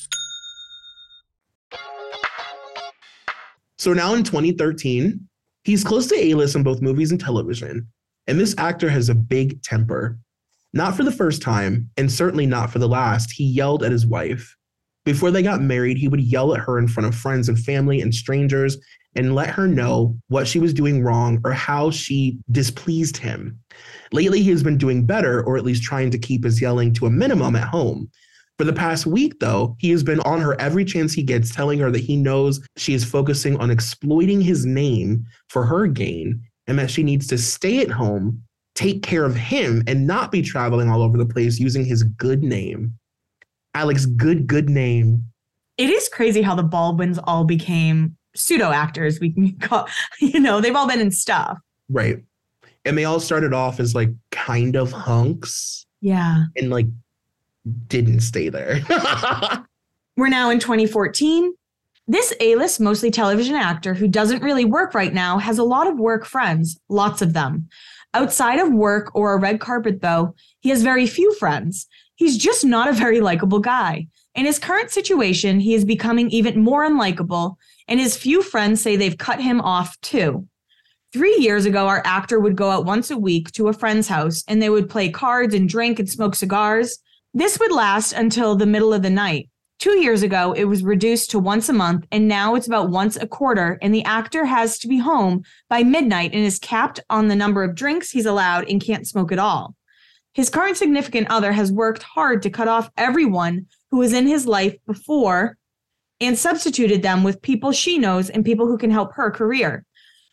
So now in 2013... he's close to A-list in both movies and television, and this actor has a big temper. Not for the first time, and certainly not for the last, he yelled at his wife. Before they got married, he would yell at her in front of friends and family and strangers and let her know what she was doing wrong or how she displeased him. Lately, he has been doing better, or at least trying to keep his yelling to a minimum at home. For the past week, though, he has been on her every chance he gets, telling her that he knows she is focusing on exploiting his name for her gain and that she needs to stay at home take care of him and not be traveling all over the place using his good name. Alec's good name. It is crazy how the Baldwins all became pseudo actors. We can call, they've all been in stuff. Right. And they all started off as like kind of hunks. Yeah. And like didn't stay there. We're now in 2014. This A-list, mostly television actor who doesn't really work right now has a lot of work friends, lots of them. Outside of work or a red carpet, though, he has very few friends. He's just not a very likable guy. In his current situation, he is becoming even more unlikable, and his few friends say they've cut him off too. 3 years ago, our actor would go out once a week to a friend's house, and they would play cards and drink and smoke cigars. This would last until the middle of the night. 2 years ago, it was reduced to once a month, and now it's about once a quarter, and the actor has to be home by midnight and is capped on the number of drinks he's allowed and can't smoke at all. His current significant other has worked hard to cut off everyone who was in his life before and substituted them with people she knows and people who can help her career.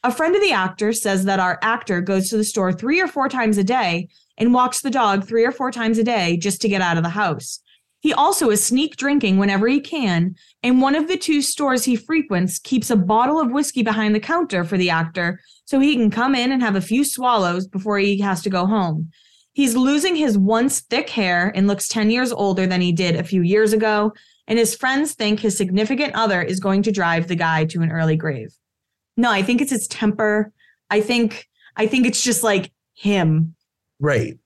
A friend of the actor says that our actor goes to the store 3 or 4 times a day and walks the dog 3 or 4 times a day just to get out of the house. He also is sneak drinking whenever he can, and one of the 2 stores he frequents keeps a bottle of whiskey behind the counter for the actor so he can come in and have a few swallows before he has to go home. He's losing his once thick hair and looks 10 years older than he did a few years ago, and his friends think his significant other is going to drive the guy to an early grave. No, I think it's his temper. I think it's just like him. Right.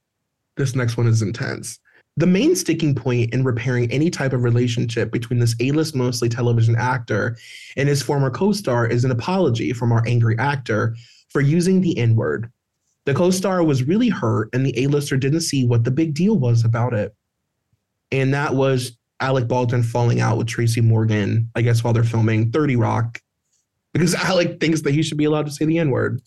This next one is intense. The main sticking point in repairing any type of relationship between this A-list mostly television actor and his former co-star is an apology from our angry actor for using the N-word. The co-star was really hurt, and the A-lister didn't see what the big deal was about it. And that was Alec Baldwin falling out with Tracy Morgan, I guess, while they're filming 30 Rock, because Alec thinks that he should be allowed to say the N-word.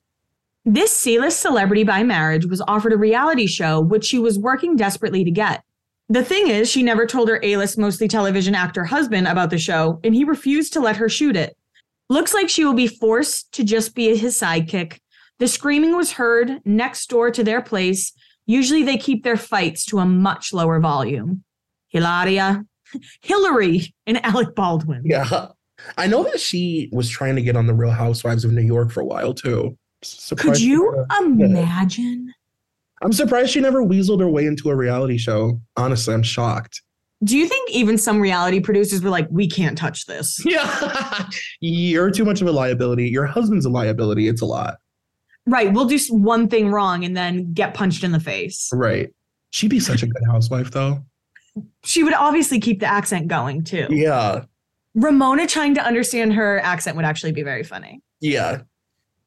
This C-list celebrity by marriage was offered a reality show, which she was working desperately to get. The thing is, she never told her A-list mostly television actor husband about the show, and he refused to let her shoot it. Looks like she will be forced to just be his sidekick. The screaming was heard next door to their place. Usually they keep their fights to a much lower volume. Hillary and Alec Baldwin. Yeah. I know that she was trying to get on the Real Housewives of New York for a while, too. Could you imagine? I'm surprised she never weaseled her way into a reality show. Honestly, I'm shocked. Do you think even some reality producers were like, we can't touch this? Yeah. You're too much of a liability. Your husband's a liability. It's a lot. Right. We'll do one thing wrong and then get punched in the face. Right. She'd be such a good housewife, though. She would obviously keep the accent going, too. Yeah. Ramona trying to understand her accent would actually be very funny. Yeah.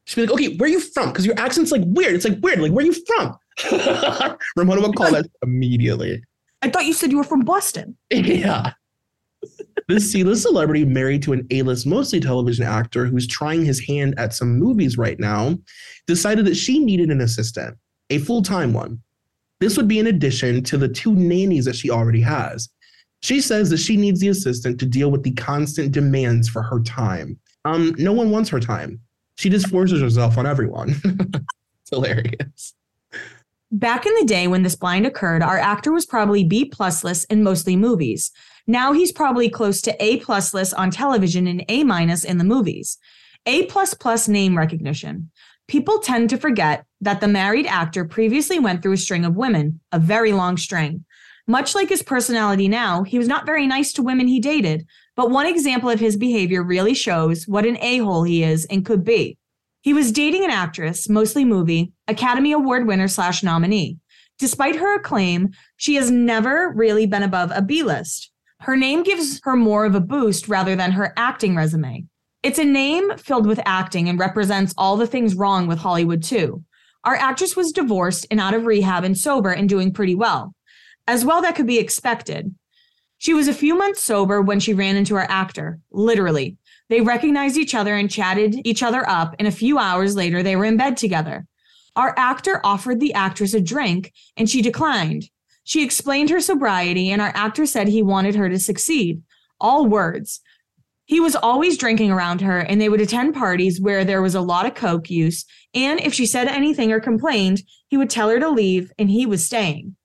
She'd be like, okay, where are you from? Because your accent's like weird. It's like weird. Like, where are you from? Ramona would call that immediately. I thought you said you were from Boston. Yeah. This C-list celebrity married to an A-list mostly television actor who's trying his hand at some movies right now decided that she needed an assistant, a full-time one. This would be in addition to the 2 nannies that she already has. She says that she needs the assistant to deal with the constant demands for her time. No one wants her time. She just forces herself on everyone. It's hilarious. Back in the day when this blind occurred, our actor was probably B+ list in mostly movies. Now he's probably close to A+ list on television and A- in the movies. A++ name recognition. People tend to forget that the married actor previously went through a string of women, a very long string. Much like his personality now, he was not very nice to women he dated, but one example of his behavior really shows what an a-hole he is and could be. He was dating an actress, mostly movie, Academy Award winner / nominee. Despite her acclaim, she has never really been above a B-list. Her name gives her more of a boost rather than her acting resume. It's a name filled with acting and represents all the things wrong with Hollywood too. Our actress was divorced and out of rehab and sober and doing pretty well. As well that could be expected. She was a few months sober when she ran into our actor, literally. They recognized each other and chatted each other up, and a few hours later, they were in bed together. Our actor offered the actress a drink, and she declined. She explained her sobriety, and our actor said he wanted her to succeed. All words. He was always drinking around her, and they would attend parties where there was a lot of coke use. And if she said anything or complained, he would tell her to leave, and he was staying.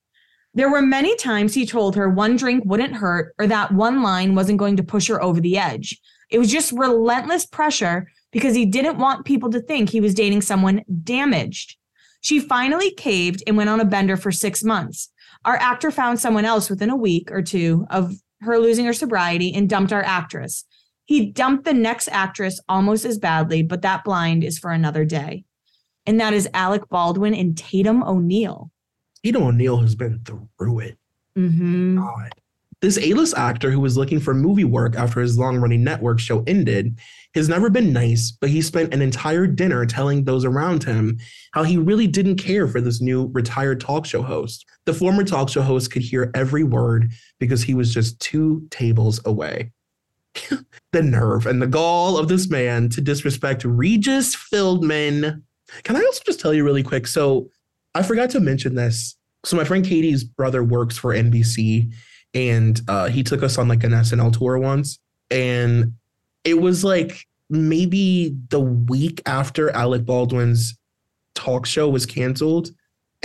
There were many times he told her one drink wouldn't hurt or that one line wasn't going to push her over the edge. It was just relentless pressure because he didn't want people to think he was dating someone damaged. She finally caved and went on a bender for 6 months. Our actor found someone else within a week or two of her losing her sobriety and dumped our actress. He dumped the next actress almost as badly, but that blind is for another day. And that is Alec Baldwin and Tatum O'Neal. Tatum O'Neal has been through it. Mm-hmm. God. This A-list actor who was looking for movie work after his long-running network show ended has never been nice, but he spent an entire dinner telling those around him how he really didn't care for this new retired talk show host. The former talk show host could hear every word because he was just 2 tables away. The nerve and the gall of this man to disrespect Regis Philbin. Can I also just tell you really quick? So I forgot to mention this. So my friend Katie's brother works for NBC, and he took us on like an SNL tour once. And it was like maybe the week after Alec Baldwin's talk show was canceled.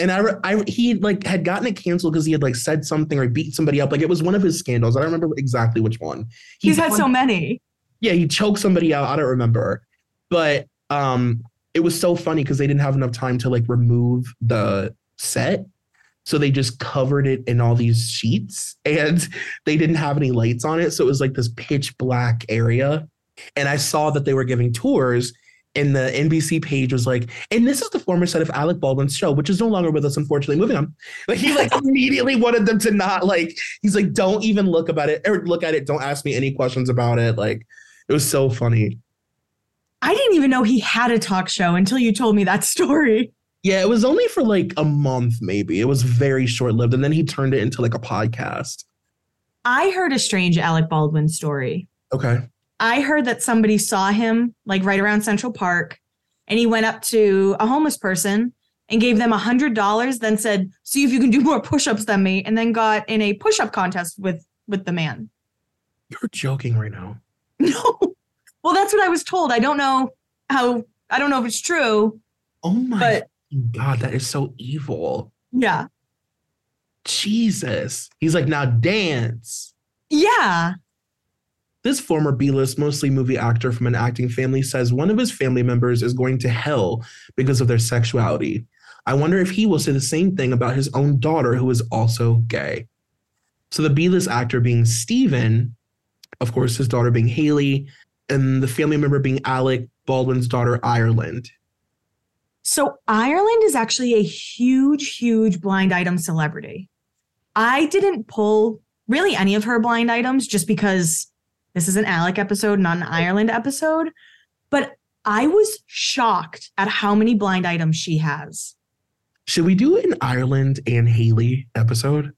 And he like had gotten it canceled because he had like said something or beat somebody up. Like it was one of his scandals. I don't remember exactly which one. He's had so many. Yeah, he choked somebody out. I don't remember. But it was so funny because they didn't have enough time to like remove the set. So they just covered it in all these sheets and they didn't have any lights on it. So it was like this pitch black area. And I saw that they were giving tours. And the NBC page was like, and this is the former set of Alec Baldwin's show, which is no longer with us, unfortunately. Moving on. Like he like immediately wanted them to not like, he's like, don't even look about it or look at it. Don't ask me any questions about it. Like it was so funny. I didn't even know he had a talk show until you told me that story. Yeah, it was only for like a month, maybe. It was very short lived. And then he turned it into like a podcast. I heard a strange Alec Baldwin story. Okay. I heard that somebody saw him like right around Central Park, and he went up to a homeless person and gave them $100, then said, see if you can do more push-ups than me, and then got in a push-up contest with the man. You're joking right now. No. Well, that's what I was told. I don't know if it's true. Oh my God, that is so evil. Yeah. Jesus. He's like, now dance. Yeah. This former B-list, mostly movie actor from an acting family, says one of his family members is going to hell because of their sexuality. I wonder if he will say the same thing about his own daughter, who is also gay. So the B-list actor being Steven, of course, his daughter being Haley, and the family member being Alec Baldwin's daughter, Ireland. So Ireland is actually a huge, huge blind item celebrity. I didn't pull really any of her blind items just because... This is an Alec episode, not an Ireland episode. But I was shocked at how many blind items she has. Should we do an Ireland and Haley episode?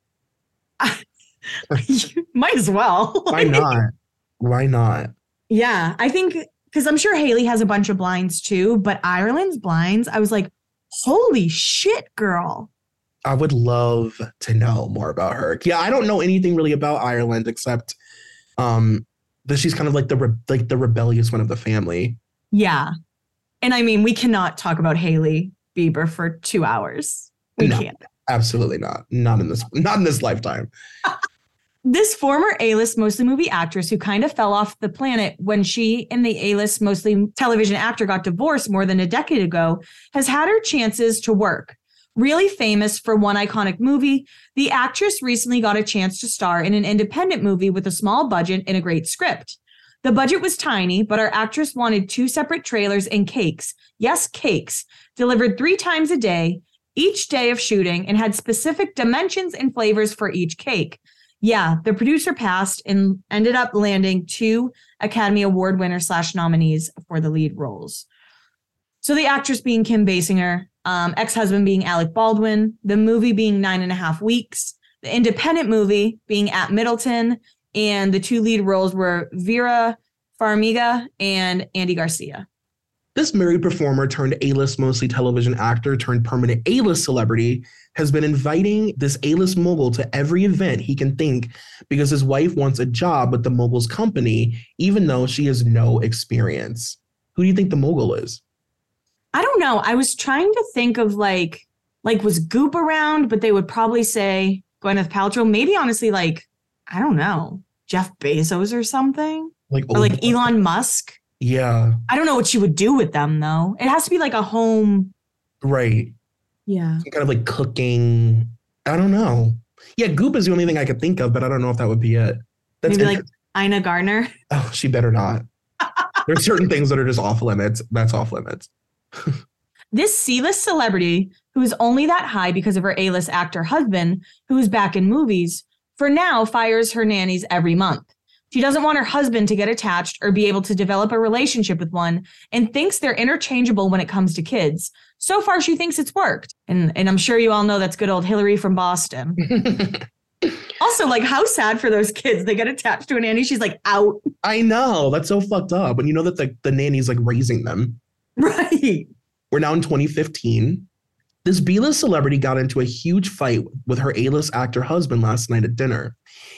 Might as well. Why not? Why not? Yeah, I think because I'm sure Haley has a bunch of blinds too. But Ireland's blinds, I was like, holy shit, girl. I would love to know more about her. Yeah, I don't know anything really about Ireland except... that she's kind of like the rebellious one of the family. Yeah. And I mean, we cannot talk about Hailey Bieber for 2 hours. We can't. Absolutely not. Not in this lifetime. This former A-list mostly movie actress who kind of fell off the planet when she and the A-list mostly television actor got divorced more than a decade ago has had her chances to work. Really famous for one iconic movie, the actress recently got a chance to star in an independent movie with a small budget and a great script. The budget was tiny, but our actress wanted 2 separate trailers and cakes. Yes, cakes, delivered 3 times a day, each day of shooting, and had specific dimensions and flavors for each cake. Yeah, the producer passed and ended up landing 2 Academy Award winners/nominees for the lead roles. So the actress being Kim Basinger, ex-husband being Alec Baldwin, the movie being 9.5 weeks, the independent movie being At Middleton, and the 2 lead roles were Vera Farmiga and Andy Garcia. This married performer turned A-list mostly television actor turned permanent A-list celebrity has been inviting this A-list mogul to every event he can think because his wife wants a job with the mogul's company, even though she has no experience. Who do you think the mogul is? I don't know. I was trying to think of like was Goop around, but they would probably say Gwyneth Paltrow. Maybe honestly, like, I don't know, Jeff Bezos or something. Or Elon Musk. Yeah. I don't know what she would do with them, though. It has to be like a home. Right. Yeah. Some kind of like cooking. I don't know. Yeah, Goop is the only thing I could think of, but I don't know if that would be it. That's maybe like Ina Gardner. Oh, she better not. There are certain things that are just off limits. That's off limits. This C-list celebrity, who is only that high because of her A-list actor husband, who is back in movies, for now fires her nannies every month. She doesn't want her husband to get attached or be able to develop a relationship with one and thinks they're interchangeable when it comes to kids. So far, she thinks it's worked. And I'm sure you all know that's good old Hillary from Boston. Also, like, how sad for those kids. They get attached to a nanny. She's like, out. I know. That's so fucked up. And you know that the nanny's like raising them. Right. We're now in 2015. This B-list celebrity got into a huge fight with her A-list actor husband last night at dinner.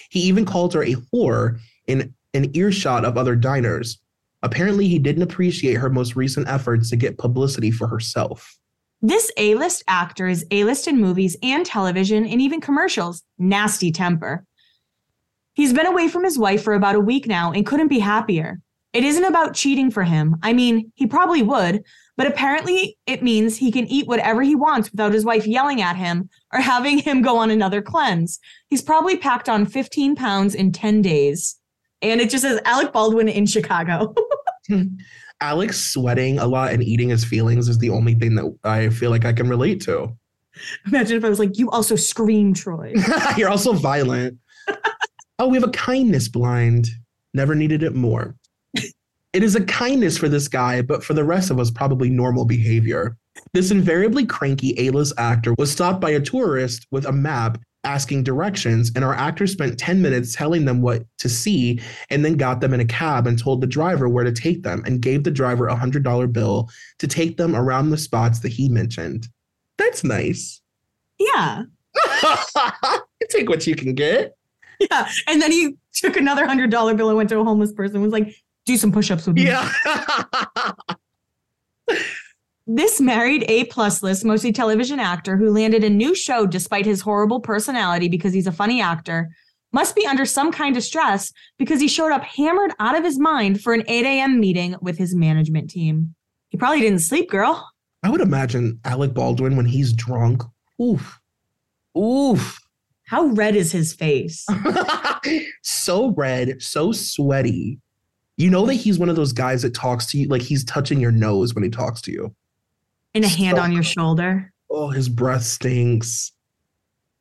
He even called her a whore in an earshot of other diners. Apparently, he didn't appreciate her most recent efforts to get publicity for herself. This A-list actor is A-list in movies and television and even commercials. Nasty temper. He's been away from his wife for about a week now and couldn't be happier. It isn't about cheating for him. I mean, he probably would, but apparently it means he can eat whatever he wants without his wife yelling at him or having him go on another cleanse. He's probably packed on 15 pounds in 10 days. And it just says Alec Baldwin in Chicago. Alec sweating a lot and eating his feelings is the only thing that I feel like I can relate to. Imagine if I was like, you also scream, Troy. You're also violent. Oh, we have a kindness blind. Never needed it more. It is a kindness for this guy, but for the rest of us, probably normal behavior. This invariably cranky A-list actor was stopped by a tourist with a map asking directions, and our actor spent 10 minutes telling them what to see and then got them in a cab and told the driver where to take them and gave the driver a $100 bill to take them around the spots that he mentioned. That's nice. Yeah. You take what you can get. Yeah. And then he took another $100 bill and went to a homeless person and was like, do some push-ups with me. Yeah. This married A-plus list, mostly television actor who landed a new show despite his horrible personality because he's a funny actor, must be under some kind of stress because he showed up hammered out of his mind for an 8 a.m. meeting with his management team. He probably didn't sleep, girl. I would imagine Alec Baldwin when he's drunk. Oof. Oof. How red is his face? So red, so sweaty. You know that he's one of those guys that talks to you, like he's touching your nose when he talks to you. And a hand on your shoulder. Oh, his breath stinks.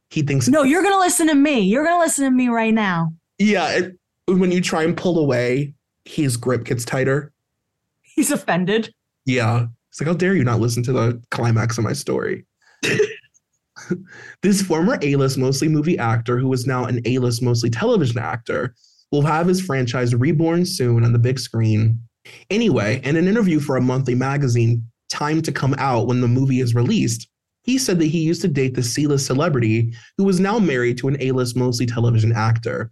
He thinks, no, you're going to listen to me. You're going to listen to me right now. Yeah. When you try and pull away, his grip gets tighter. He's offended. Yeah. It's like, how dare you not listen to the climax of my story? This former A-list, mostly movie actor, who is now an A-list, mostly television actor, will have his franchise reborn soon on the big screen. Anyway, in an interview for a monthly magazine, Time to Come Out, when the movie is released, he said that he used to date the C-list celebrity who was now married to an A-list mostly television actor.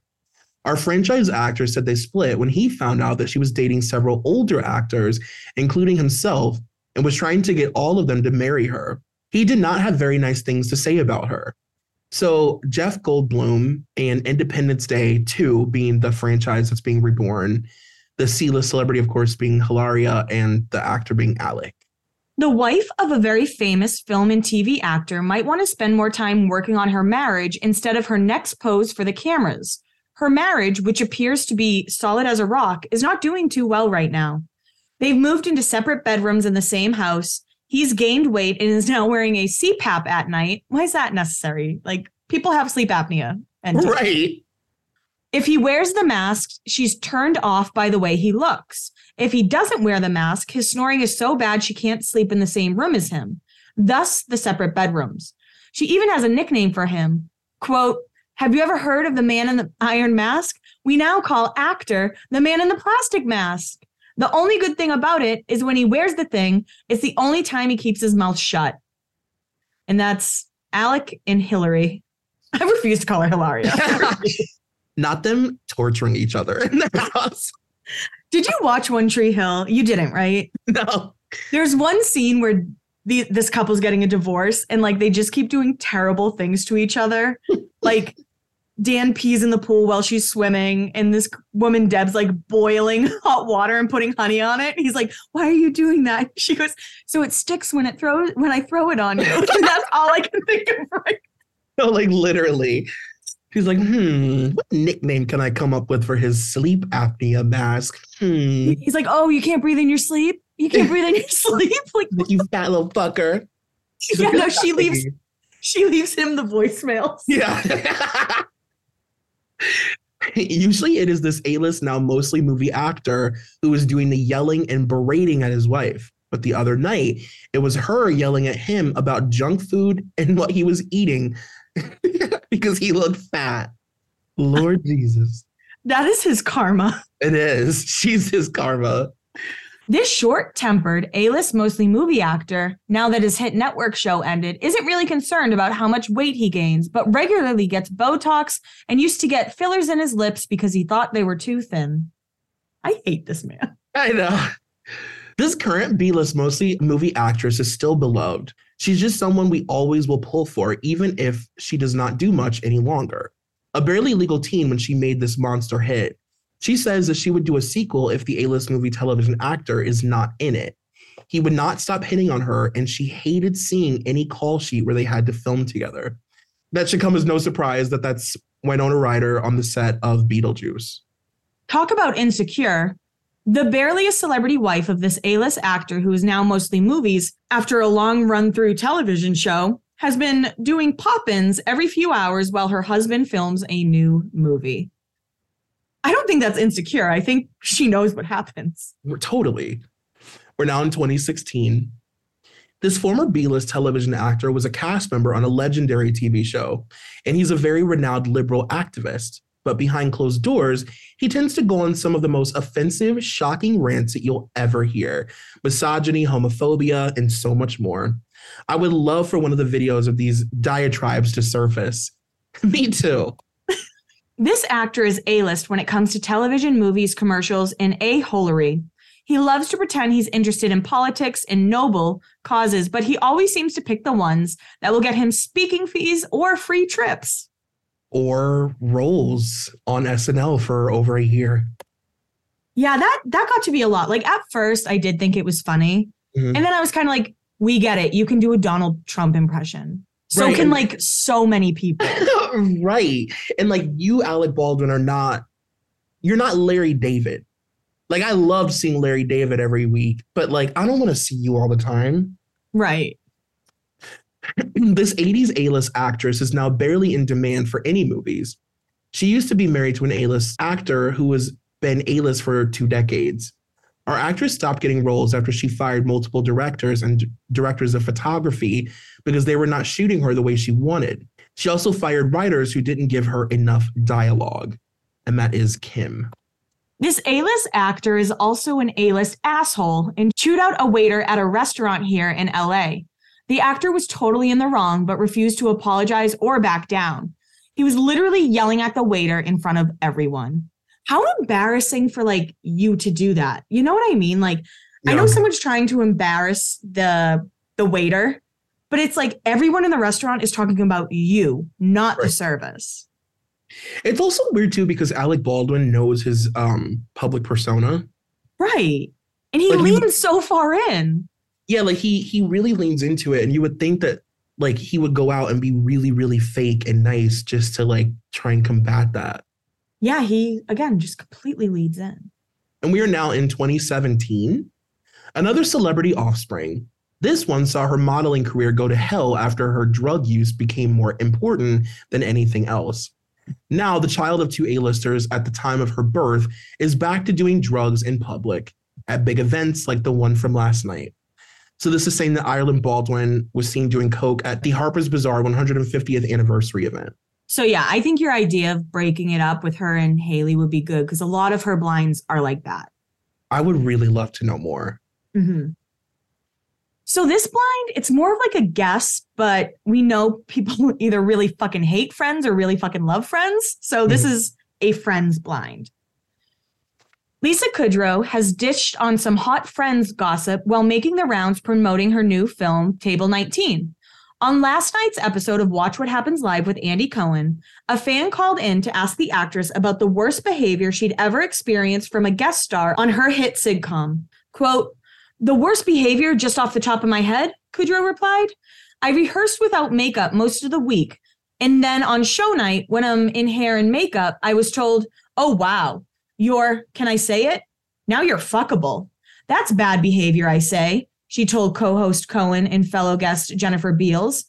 Our franchise actor said they split when he found out that she was dating several older actors, including himself, and was trying to get all of them to marry her. He did not have very nice things to say about her. So Jeff Goldblum and Independence Day 2 being the franchise that's being reborn, the C-list celebrity, of course, being Hilaria and the actor being Alec. The wife of a very famous film and TV actor might want to spend more time working on her marriage instead of her next pose for the cameras. Her marriage, which appears to be solid as a rock, is not doing too well right now. They've moved into separate bedrooms in the same house. He's gained weight and is now wearing a CPAP at night. Why is that necessary? Like, people have sleep apnea. And right. If he wears the mask, she's turned off by the way he looks. If he doesn't wear the mask, his snoring is so bad she can't sleep in the same room as him. Thus, the separate bedrooms. She even has a nickname for him. Quote, have you ever heard of the man in the iron mask? We now call actor the man in the plastic mask. The only good thing about it is when he wears the thing, it's the only time he keeps his mouth shut. And that's Alec and Hillary. I refuse to call her Hilaria. Not them torturing each other in their house. Did you watch One Tree Hill? You didn't, right? No. There's one scene where this couple's getting a divorce and like they just keep doing terrible things to each other. Like Dan pees in the pool while she's swimming and this woman Deb's like boiling hot water and putting honey on it. And he's like, why are you doing that? She goes, so it sticks when I throw it on you. And that's all I can think of right now. No, like literally. He's like, what nickname can I come up with for his sleep apnea mask? He's like, oh, you can't breathe in your sleep? You can't breathe in your sleep? Like, you fat little fucker. She's yeah, no, she leaves him the voicemails. Yeah. Usually it is this A-list, now mostly movie actor, who is doing the yelling and berating at his wife. But the other night, it was her yelling at him about junk food and what he was eating. Because he looked fat. Lord Jesus. That is his karma. It is. She's his karma. This short-tempered, A-list mostly movie actor, now that his hit network show ended, isn't really concerned about how much weight he gains, but regularly gets Botox and used to get fillers in his lips because he thought they were too thin. I hate this man. I know. This current B-list mostly movie actress is still beloved. She's just someone we always will pull for, even if she does not do much any longer. A barely legal teen when she made this monster hit. She says that she would do a sequel if the A-list movie television actor is not in it. He would not stop hitting on her, and she hated seeing any call sheet where they had to film together. That should come as no surprise that that's Winona Ryder on the set of Beetlejuice. Talk about insecure. The barely a celebrity wife of this A-list actor, who is now mostly movies, after a long run-through television show, has been doing pop-ins every few hours while her husband films a new movie. I don't think that's insecure. I think she knows what happens. Totally. We're now in 2016. This former B-list television actor was a cast member on a legendary TV show, and he's a very renowned liberal activist. But behind closed doors, he tends to go on some of the most offensive, shocking rants that you'll ever hear. Misogyny, homophobia, and so much more. I would love for one of the videos of these diatribes to surface. Me too. This actor is A-list when it comes to television, movies, commercials, and a-holery. He loves to pretend he's interested in politics and noble causes, but he always seems to pick the ones that will get him speaking fees or free trips. Or roles on SNL for over a year. Yeah, that got to be a lot. Like, at first, I did think it was funny. Mm-hmm. And then I was kind of like, we get it. You can do a Donald Trump impression. So right. Can, like, so many people. Right. And, like, you, Alec Baldwin, you're not Larry David. Like, I loved seeing Larry David every week. But, like, I don't want to see you all the time. Right. This 80s A-list actress is now barely in demand for any movies. She used to be married to an A-list actor who has been A-list for 2 decades. Our actress stopped getting roles after she fired multiple directors and directors of photography because they were not shooting her the way she wanted. She also fired writers who didn't give her enough dialogue. And that is Kim. This A-list actor is also an A-list asshole and chewed out a waiter at a restaurant here in L.A. The actor was totally in the wrong, but refused to apologize or back down. He was literally yelling at the waiter in front of everyone. How embarrassing for, like, you to do that. You know what I mean? Like, yeah. I know someone's trying to embarrass the waiter, but it's like everyone in the restaurant is talking about you, not right. The service. It's also weird, too, because Alec Baldwin knows his public persona. Right. And he leans so far in. Yeah, like he really leans into it, and you would think that like he would go out and be really, really fake and nice just to like try and combat that. Yeah, he again just completely leads in. And we are now in 2017. Another celebrity offspring. This one saw her modeling career go to hell after her drug use became more important than anything else. Now, the child of 2 A-listers at the time of her birth is back to doing drugs in public at big events like the one from last night. So this is saying that Ireland Baldwin was seen doing coke at the Harper's Bazaar 150th anniversary event. So yeah, I think your idea of breaking it up with her and Haley would be good because a lot of her blinds are like that. I would really love to know more. Mm-hmm. So this blind, it's more of like a guess, but we know people either really fucking hate Friends or really fucking love Friends. So this is a Friends blind. Lisa Kudrow has ditched on some hot Friends gossip while making the rounds promoting her new film, Table 19. On last night's episode of Watch What Happens Live with Andy Cohen, a fan called in to ask the actress about the worst behavior she'd ever experienced from a guest star on her hit sitcom. Quote, "The worst behavior just off the top of my head," Kudrow replied. "I rehearsed without makeup most of the week. And then on show night, when I'm in hair and makeup, I was told, oh, wow, you're, can I say it? Now you're fuckable. That's bad behavior, I say," she told co-host Cohen and fellow guest Jennifer Beals.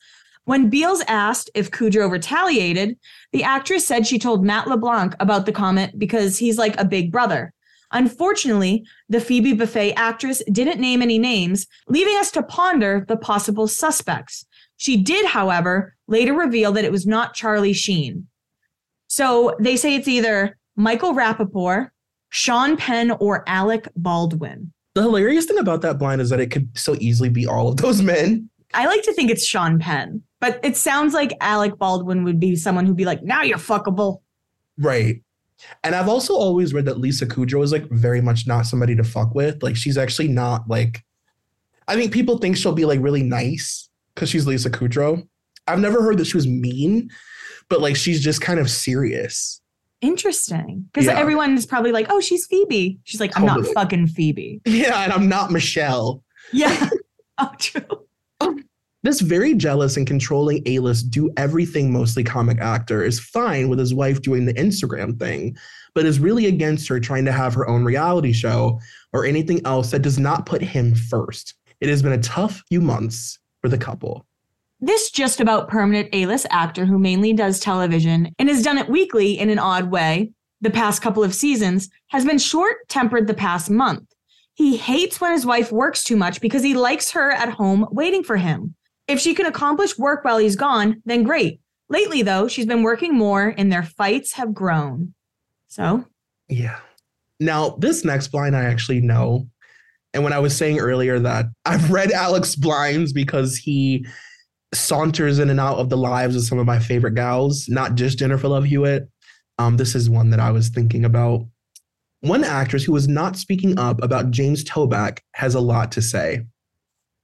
When Beals asked if Kudrow retaliated, the actress said she told Matt LeBlanc about the comment because he's like a big brother. Unfortunately, the Phoebe Buffay actress didn't name any names, leaving us to ponder the possible suspects. She did, however, later reveal that it was not Charlie Sheen. So they say it's either Michael Rapaport, Sean Penn, or Alec Baldwin. The hilarious thing about that blind is that it could so easily be all of those men. I like to think it's Sean Penn, but it sounds like Alec Baldwin would be someone who'd be like, now you're fuckable. Right. And I've also always read that Lisa Kudrow is like very much not somebody to fuck with. Like she's actually not like, I think people think she'll be like really nice because she's Lisa Kudrow. I've never heard that she was mean, but like she's just kind of serious. Interesting. Because everyone is probably like, oh, she's Phoebe. She's like, I'm totally not fucking Phoebe. Yeah, and I'm not Michelle. Yeah. Oh, true. This very jealous and controlling A-list do everything mostly comic actor is fine with his wife doing the Instagram thing, but is really against her trying to have her own reality show or anything else that does not put him first. It has been a tough few months for the couple. This just about permanent A-list actor who mainly does television and has done it weekly in an odd way the past couple of seasons has been short-tempered the past month. He hates when his wife works too much because he likes her at home waiting for him. If she can accomplish work while he's gone, then great. Lately, though, she's been working more and their fights have grown. So, yeah. Now, this next blind I actually know. And when I was saying earlier that I've read Alec's blinds because he saunters in and out of the lives of some of my favorite gals, not just Jennifer Love Hewitt. This is one that I was thinking about. One actress who was not speaking up about James Toback has a lot to say.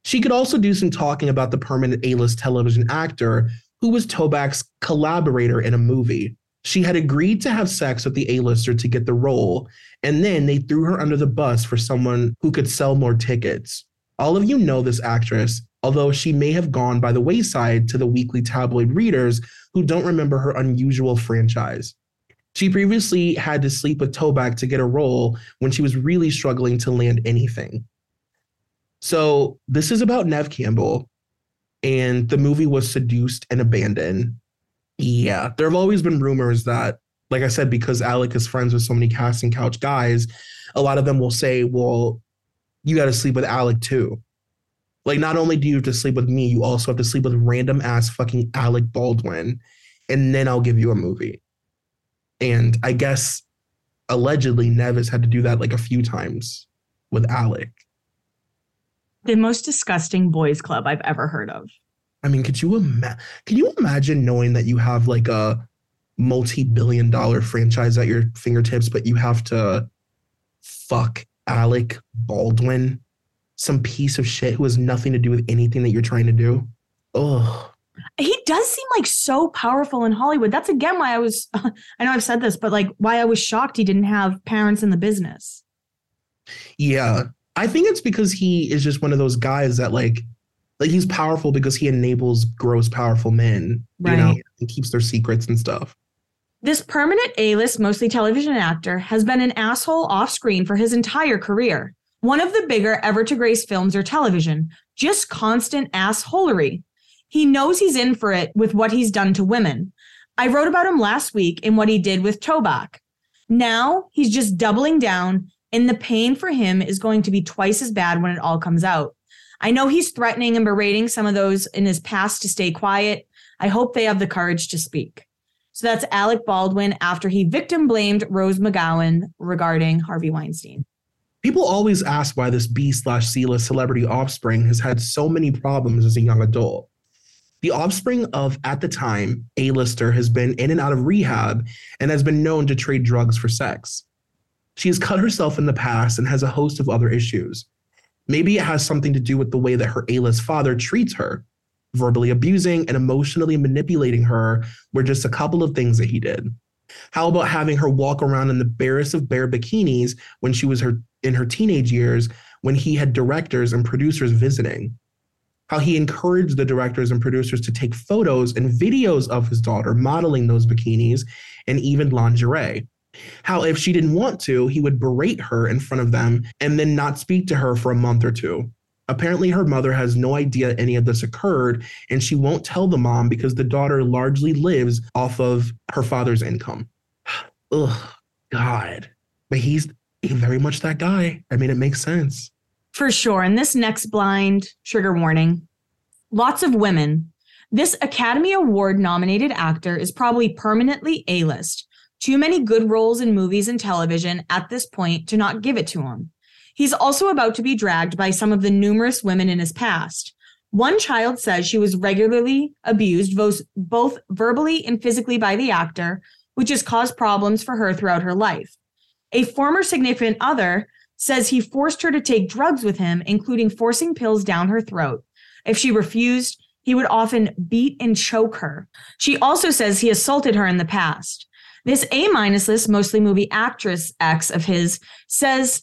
She could also do some talking about the permanent A-list television actor who was Toback's collaborator in a movie. She had agreed to have sex with the A-lister to get the role, and then they threw her under the bus for someone who could sell more tickets. All of you know this actress, although she may have gone by the wayside to the weekly tabloid readers who don't remember her unusual franchise. She previously had to sleep with Toback to get a role when she was really struggling to land anything. So this is about Neve Campbell, and the movie was Seduced and Abandoned. Yeah, there have always been rumors that, like I said, because Alec is friends with so many casting couch guys, a lot of them will say, well, you got to sleep with Alec too. Like, not only do you have to sleep with me, you also have to sleep with random ass fucking Alec Baldwin, and then I'll give you a movie. And I guess, allegedly, Neve has had to do that like a few times with Alec. The most disgusting boys club I've ever heard of. I mean, could you can you imagine knowing that you have like a multi-billion dollar franchise at your fingertips, but you have to fuck Alec Baldwin, some piece of shit who has nothing to do with anything that you're trying to do? Oh, he does seem like so powerful in Hollywood. That's again why I was, I know I've said this, but like why I was shocked he didn't have parents in the business. Yeah. I think it's because he is just one of those guys that like he's powerful because he enables gross, powerful men, right, you know, and keeps their secrets and stuff. This permanent A-list, mostly television actor, has been an asshole off screen for his entire career. One of the bigger ever to grace films or television, just constant assholery. He knows he's in for it with what he's done to women. I wrote about him last week in what he did with Toback. Now he's just doubling down, and the pain for him is going to be twice as bad when it all comes out. I know he's threatening and berating some of those in his past to stay quiet. I hope they have the courage to speak. So that's Alec Baldwin after he victim blamed Rose McGowan regarding Harvey Weinstein. People always ask why this B/C-list celebrity offspring has had so many problems as a young adult. The offspring of, at the time, A-lister has been in and out of rehab and has been known to trade drugs for sex. She has cut herself in the past and has a host of other issues. Maybe it has something to do with the way that her A-list father treats her, verbally abusing and emotionally manipulating her were just a couple of things that he did. How about having her walk around in the barest of bare bikinis when she was in her teenage years, when he had directors and producers visiting? How he encouraged the directors and producers to take photos and videos of his daughter modeling those bikinis and even lingerie. How if she didn't want to, he would berate her in front of them and then not speak to her for a month or two. Apparently, her mother has no idea any of this occurred, and she won't tell the mom because the daughter largely lives off of her father's income. Ugh, God. But he's very much that guy. I mean, it makes sense. For sure. And this next blind, trigger warning, lots of women. This Academy Award nominated actor is probably permanently A-list. Too many good roles in movies and television at this point to not give it to him. He's also about to be dragged by some of the numerous women in his past. One child says she was regularly abused both verbally and physically by the actor, which has caused problems for her throughout her life. A former significant other says he forced her to take drugs with him, including forcing pills down her throat. If she refused, he would often beat and choke her. She also says he assaulted her in the past. This A- list, mostly movie actress ex of his, says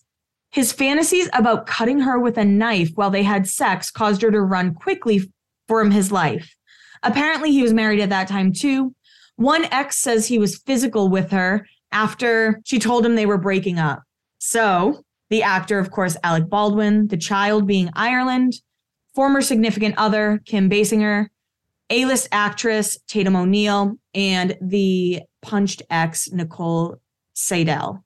his fantasies about cutting her with a knife while they had sex caused her to run quickly from his life. Apparently, he was married at that time, too. One ex says he was physical with her after she told him they were breaking up. So the actor, of course, Alec Baldwin, the child being Ireland, former significant other, Kim Basinger, A-list actress, Tatum O'Neal, and the punched ex, Nicole Seidel.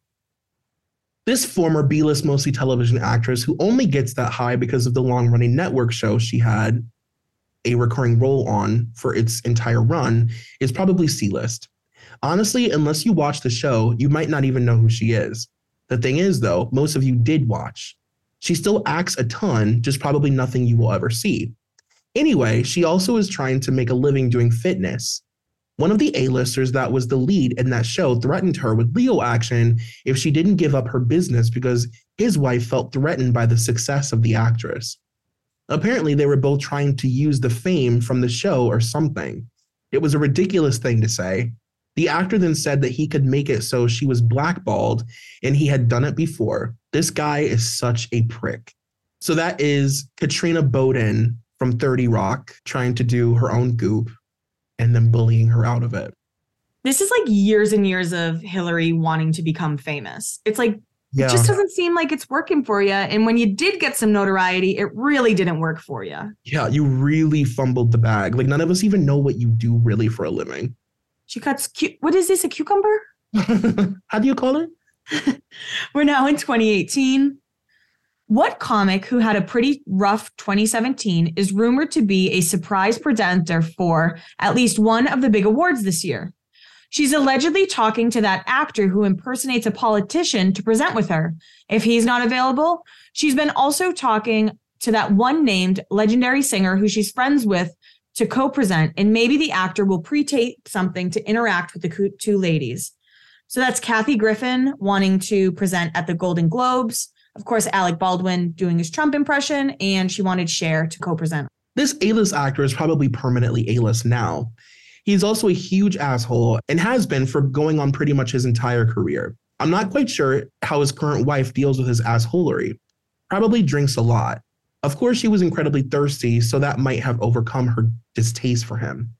This former B-list, mostly television actress who only gets that high because of the long-running network show she had a recurring role on for its entire run is probably C-list. Honestly, unless you watch the show, you might not even know who she is. The thing is, though, most of you did watch. She still acts a ton, just probably nothing you will ever see. Anyway, she also is trying to make a living doing fitness. One of the A-listers that was the lead in that show threatened her with legal action if she didn't give up her business because his wife felt threatened by the success of the actress. Apparently, they were both trying to use the fame from the show or something. It was a ridiculous thing to say. The actor then said that he could make it so she was blackballed and he had done it before. This guy is such a prick. So that is Katrina Bowden from 30 Rock trying to do her own goop and then bullying her out of it. This is like years and years of Hillary wanting to become famous. It's like, yeah. It just doesn't seem like it's working for you. And when you did get some notoriety, it really didn't work for you. Yeah, you really fumbled the bag. Like none of us even know what you do really for a living. She cuts, what is this, a cucumber? How do you call it? We're now in 2018. What comic who had a pretty rough 2017 is rumored to be a surprise presenter for at least one of the big awards this year? She's allegedly talking to that actor who impersonates a politician to present with her. If he's not available, she's been also talking to that one named legendary singer who she's friends with to co-present, and maybe the actor will pre-tape something to interact with the two ladies. So that's Kathy Griffin wanting to present at the Golden Globes. Of course, Alec Baldwin doing his Trump impression, and she wanted Cher to co-present. This A-list actor is probably permanently A-list now. He's also a huge asshole and has been for going on pretty much his entire career. I'm not quite sure how his current wife deals with his assholery. Probably drinks a lot. Of course, she was incredibly thirsty, so that might have overcome her distaste for him.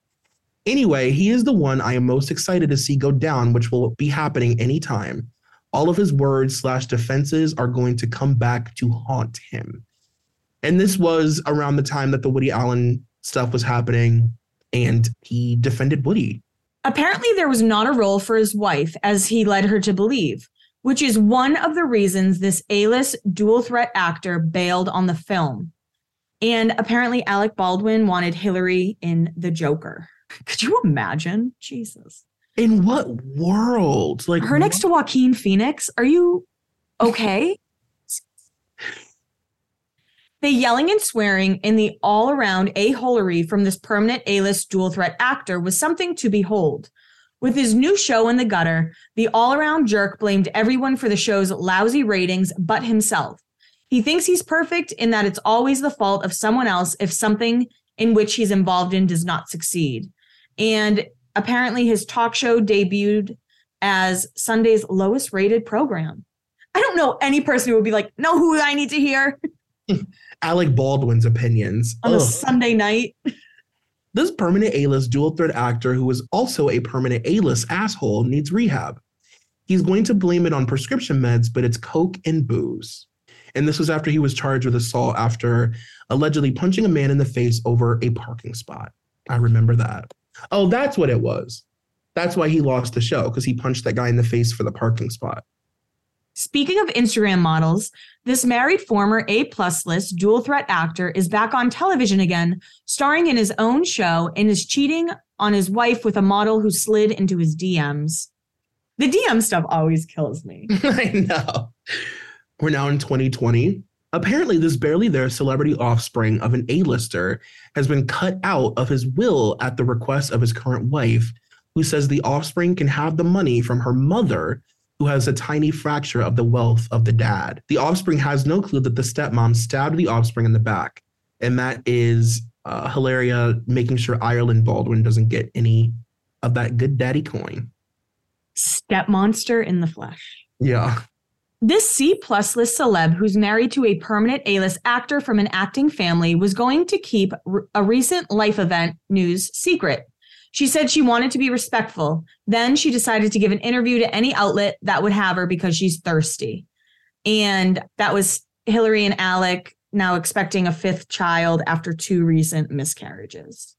Anyway, he is the one I am most excited to see go down, which will be happening anytime. All of his words/defenses are going to come back to haunt him. And this was around the time that the Woody Allen stuff was happening, and he defended Woody. Apparently, there was not a role for his wife, as he led her to believe, which is one of the reasons this A-list dual threat actor bailed on the film. And apparently, Alec Baldwin wanted Hillary in The Joker. Could you imagine? Jesus. In what world? Like her next to Joaquin Phoenix? Are you okay? The yelling and swearing and the all-around a-holery from this permanent A-list dual-threat actor was something to behold. With his new show in the gutter, the all-around jerk blamed everyone for the show's lousy ratings but himself. He thinks he's perfect in that it's always the fault of someone else if something in which he's involved in does not succeed. And apparently his talk show debuted as Sunday's lowest rated program. I don't know any person who would be like, no, who I need to hear. Alec Baldwin's opinions. On a Sunday night. This permanent A-list dual-threat actor who is also a permanent A-list asshole needs rehab. He's going to blame it on prescription meds, but it's coke and booze. And this was after he was charged with assault after allegedly punching a man in the face over a parking spot. I remember that. Oh, that's what it was. That's why he lost the show, because he punched that guy in the face for the parking spot. Speaking of Instagram models, this married former A-plus list dual-threat actor is back on television again, starring in his own show and is cheating on his wife with a model who slid into his DMs. The DM stuff always kills me. I know. We're now in 2020. Apparently, this barely there celebrity offspring of an A-lister has been cut out of his will at the request of his current wife, who says the offspring can have the money from her mother, who has a tiny fracture of the wealth of the dad. The offspring has no clue that the stepmom stabbed the offspring in the back. And that is Hilaria making sure Ireland Baldwin doesn't get any of that good daddy coin. Step monster in the flesh. Yeah. This C-plus list celeb who's married to a permanent A-list actor from an acting family was going to keep a recent life event news secret. She said she wanted to be respectful. Then she decided to give an interview to any outlet that would have her because she's thirsty. And that was Hillary and Alec now expecting a fifth child after two recent miscarriages.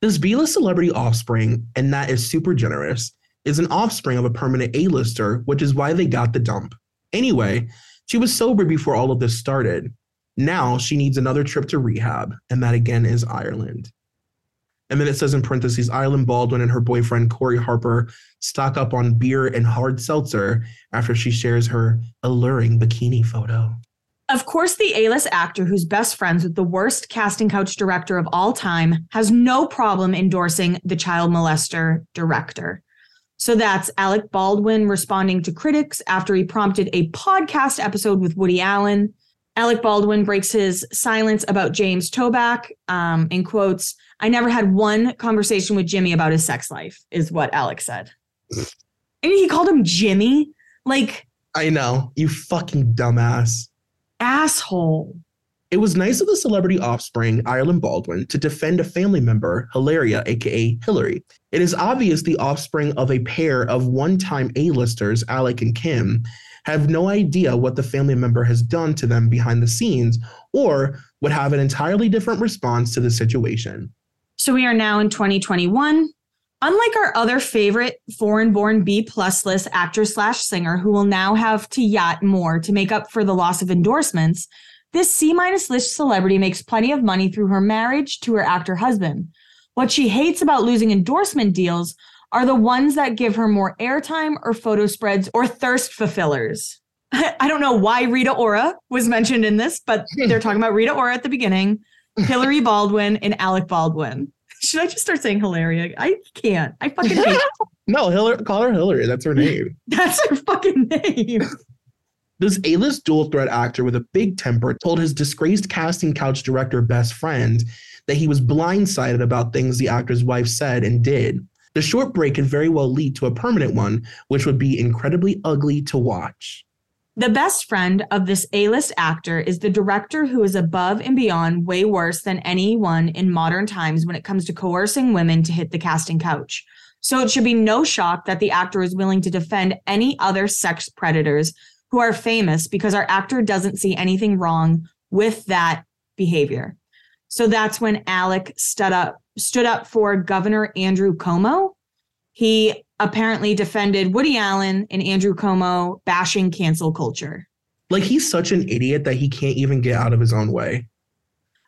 This B-list celebrity offspring, and that is super generous, is an offspring of a permanent A-lister, which is why they got the dump. Anyway, she was sober before all of this started. Now she needs another trip to rehab, and that again is Ireland. And then it says in parentheses, Ireland Baldwin and her boyfriend, Corey Harper, stock up on beer and hard seltzer after she shares her alluring bikini photo. Of course, the A-list actor who's best friends with the worst casting couch director of all time has no problem endorsing the child molester director. So that's Alec Baldwin responding to critics after he prompted a podcast episode with Woody Allen. Alec Baldwin breaks his silence about James Toback and quotes, I never had one conversation with Jimmy about his sex life, is what Alec said. And he called him Jimmy. Like, I know, you fucking dumbass. Asshole. It was nice of the celebrity offspring, Ireland Baldwin, to defend a family member, Hilaria, a.k.a. Hillary. It is obvious the offspring of a pair of one-time A-listers, Alec and Kim, have no idea what the family member has done to them behind the scenes or would have an entirely different response to the situation. So we are now in 2021. Unlike our other favorite foreign-born B-plus list actor/singer who will now have to yacht more to make up for the loss of endorsements, this C-minus list celebrity makes plenty of money through her marriage to her actor husband. What she hates about losing endorsement deals are the ones that give her more airtime or photo spreads or thirst fulfillers. I don't know why Rita Ora was mentioned in this, but they're talking about Rita Ora at the beginning, Hillary Baldwin, and Alec Baldwin. Should I just start saying Hilaria? I can't. I fucking hate No, call her Hillary. That's her name. That's her fucking name. This A-list dual-threat actor with a big temper told his disgraced casting couch director best friend that he was blindsided about things the actor's wife said and did. The short break could very well lead to a permanent one, which would be incredibly ugly to watch. The best friend of this A-list actor is the director who is above and beyond way worse than anyone in modern times when it comes to coercing women to hit the casting couch. So it should be no shock that the actor is willing to defend any other sex predators who are famous because our actor doesn't see anything wrong with that behavior. So that's when Alec stood up for Governor Andrew Cuomo. He apparently defended Woody Allen and Andrew Cuomo bashing cancel culture. Like, he's such an idiot that he can't even get out of his own way.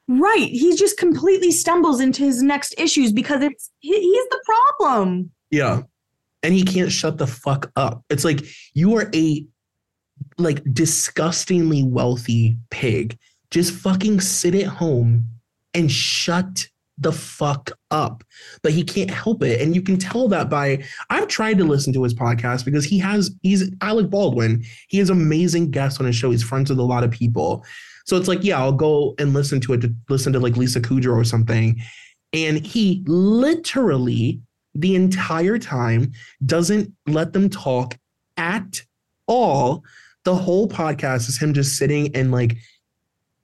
Right. He just completely stumbles into his next issues because he's the problem. Yeah. And he can't shut the fuck up. It's like, you are a like disgustingly wealthy pig, just fucking sit at home and shut the fuck up. But he can't help it. And you can tell that by, I've tried to listen to his podcast because he's Alec Baldwin. He has amazing guests on his show. He's friends with a lot of people. So it's like, yeah, I'll go and listen to it, to listen to like Lisa Kudrow or something. And he literally the entire time doesn't let them talk at all. The whole podcast is him just sitting and like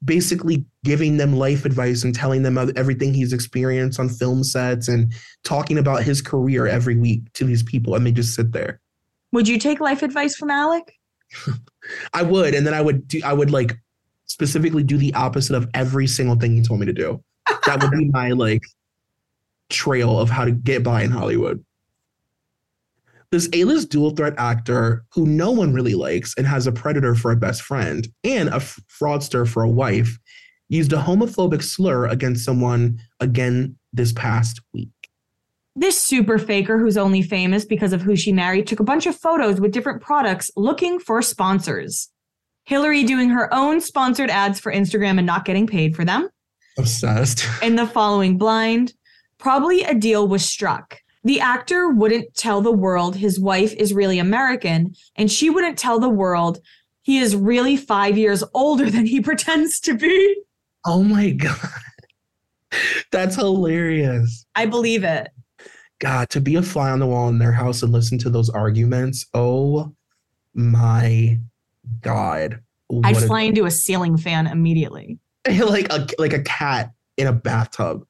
basically giving them life advice and telling them everything he's experienced on film sets and talking about his career every week to these people. And they just sit there. Would you take life advice from Alec? I would. And then I would like specifically do the opposite of every single thing he told me to do. That would be my like trail of how to get by in Hollywood. This A-list dual threat actor who no one really likes and has a predator for a best friend and a fraudster for a wife used a homophobic slur against someone again this past week. This super faker who's only famous because of who she married took a bunch of photos with different products looking for sponsors. Hillary doing her own sponsored ads for Instagram and not getting paid for them. Obsessed. In the following blind, probably a deal was struck. The actor wouldn't tell the world his wife is really American, and she wouldn't tell the world he is really 5 years older than he pretends to be. Oh my God. That's hilarious. I believe it. God, to be a fly on the wall in their house and listen to those arguments. Oh my God. I'd fly into a ceiling fan immediately. Like a cat in a bathtub.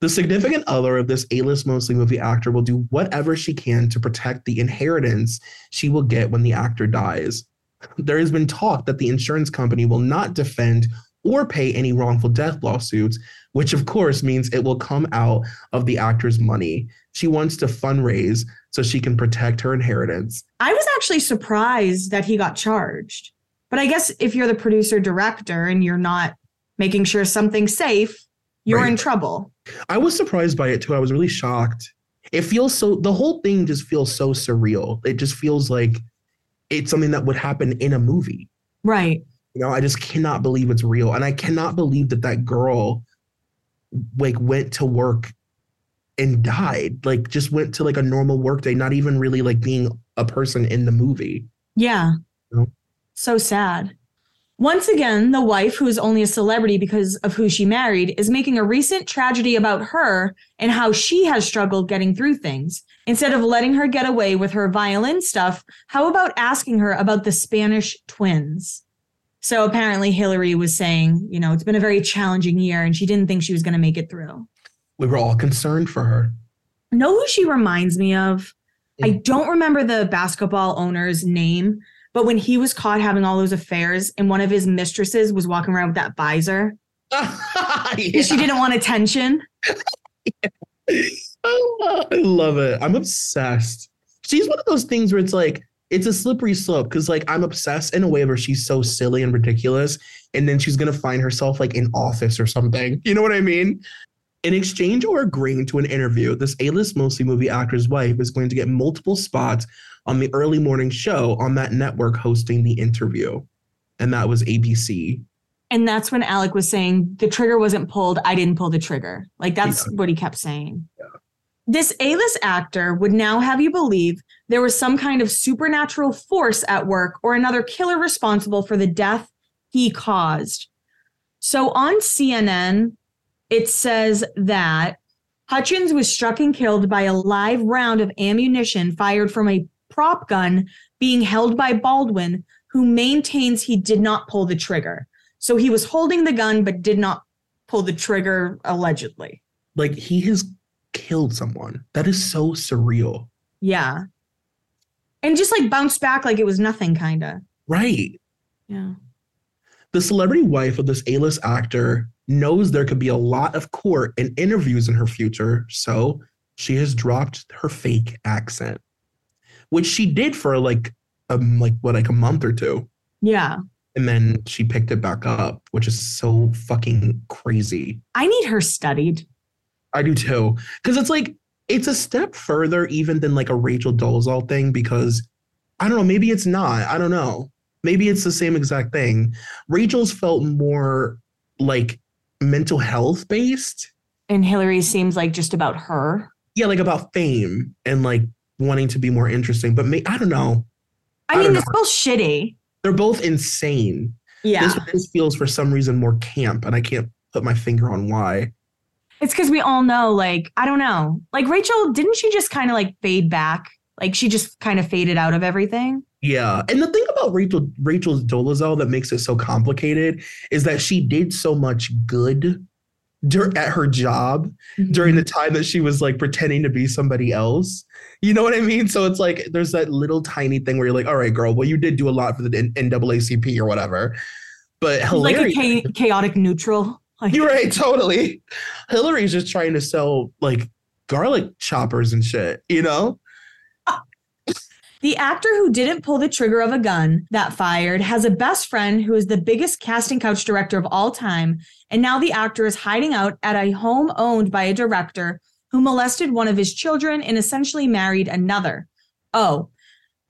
The significant other of this A-list mostly movie actor will do whatever she can to protect the inheritance she will get when the actor dies. There has been talk that the insurance company will not defend or pay any wrongful death lawsuits, which of course means it will come out of the actor's money. She wants to fundraise so she can protect her inheritance. I was actually surprised that he got charged. But I guess if you're the producer director and you're not making sure something's safe, you're right. In trouble. I was surprised by it too. I was really shocked. It feels so, the whole thing just feels so surreal. It just feels like it's something that would happen in a movie. Right. You know, I just cannot believe it's real. And I cannot believe that girl like went to work and died. Like just went to like a normal work day, not even really like being a person in the movie. Yeah. You know? So sad. Once again, the wife, who is only a celebrity because of who she married, is making a recent tragedy about her and how she has struggled getting through things. Instead of letting her get away with her violin stuff, how about asking her about the Spanish twins? So apparently Hillary was saying, you know, it's been a very challenging year and she didn't think she was going to make it through. We were all concerned for her. Know who she reminds me of? I don't remember the basketball owner's name. But when he was caught having all those affairs and one of his mistresses was walking around with that visor, yeah. She didn't want attention. Yeah. I love it. I'm obsessed. She's one of those things where it's like, it's a slippery slope because like I'm obsessed in a way where she's so silly and ridiculous. And then she's going to find herself like in Office or something. You know what I mean? In exchange or agreeing to an interview, this A-list mostly movie actor's wife is going to get multiple spots on the early morning show on that network hosting the interview. And that was ABC. And that's when Alec was saying, the trigger wasn't pulled. I didn't pull the trigger. Like, that's what he kept saying. Yeah. This A-list actor would now have you believe there was some kind of supernatural force at work or another killer responsible for the death he caused. So on CNN... it says that Hutchins was struck and killed by a live round of ammunition fired from a prop gun being held by Baldwin, who maintains he did not pull the trigger. So he was holding the gun, but did not pull the trigger, allegedly. Like, he has killed someone. That is so surreal. Yeah. And just like bounced back like it was nothing, kind of. Right. Yeah. The celebrity wife of this A-list actor knows there could be a lot of court and interviews in her future, so she has dropped her fake accent, which she did for like a month or two. Yeah. And then she picked it back up, which is so fucking crazy. I need her studied. I do too. Because it's like, it's a step further even than like a Rachel Dolezal thing, because I don't know. Maybe it's not. I don't know. Maybe it's the same exact thing. Rachel's felt more like mental health based. And Hillary seems like just about her. Yeah, like about fame and like wanting to be more interesting. But I don't know. I mean, it's both shitty. They're both insane. Yeah. This feels for some reason more camp, and I can't put my finger on why. It's because we all know, like, I don't know. Like, Rachel, didn't she just kind of like fade back? Like, she just kind of faded out of everything? Yeah. And the thing about Rachel's Dolezal that makes it so complicated is that she did so much good at her job during the time that she was like pretending to be somebody else. You know what I mean? So it's like there's that little tiny thing where you're like, all right, girl, well, you did do a lot for the NAACP or whatever. But Hillary, like a chaotic neutral. You're right. Totally. Hillary's just trying to sell like garlic choppers and shit, you know? The actor who didn't pull the trigger of a gun that fired has a best friend who is the biggest casting couch director of all time. And now the actor is hiding out at a home owned by a director who molested one of his children and essentially married another. Oh,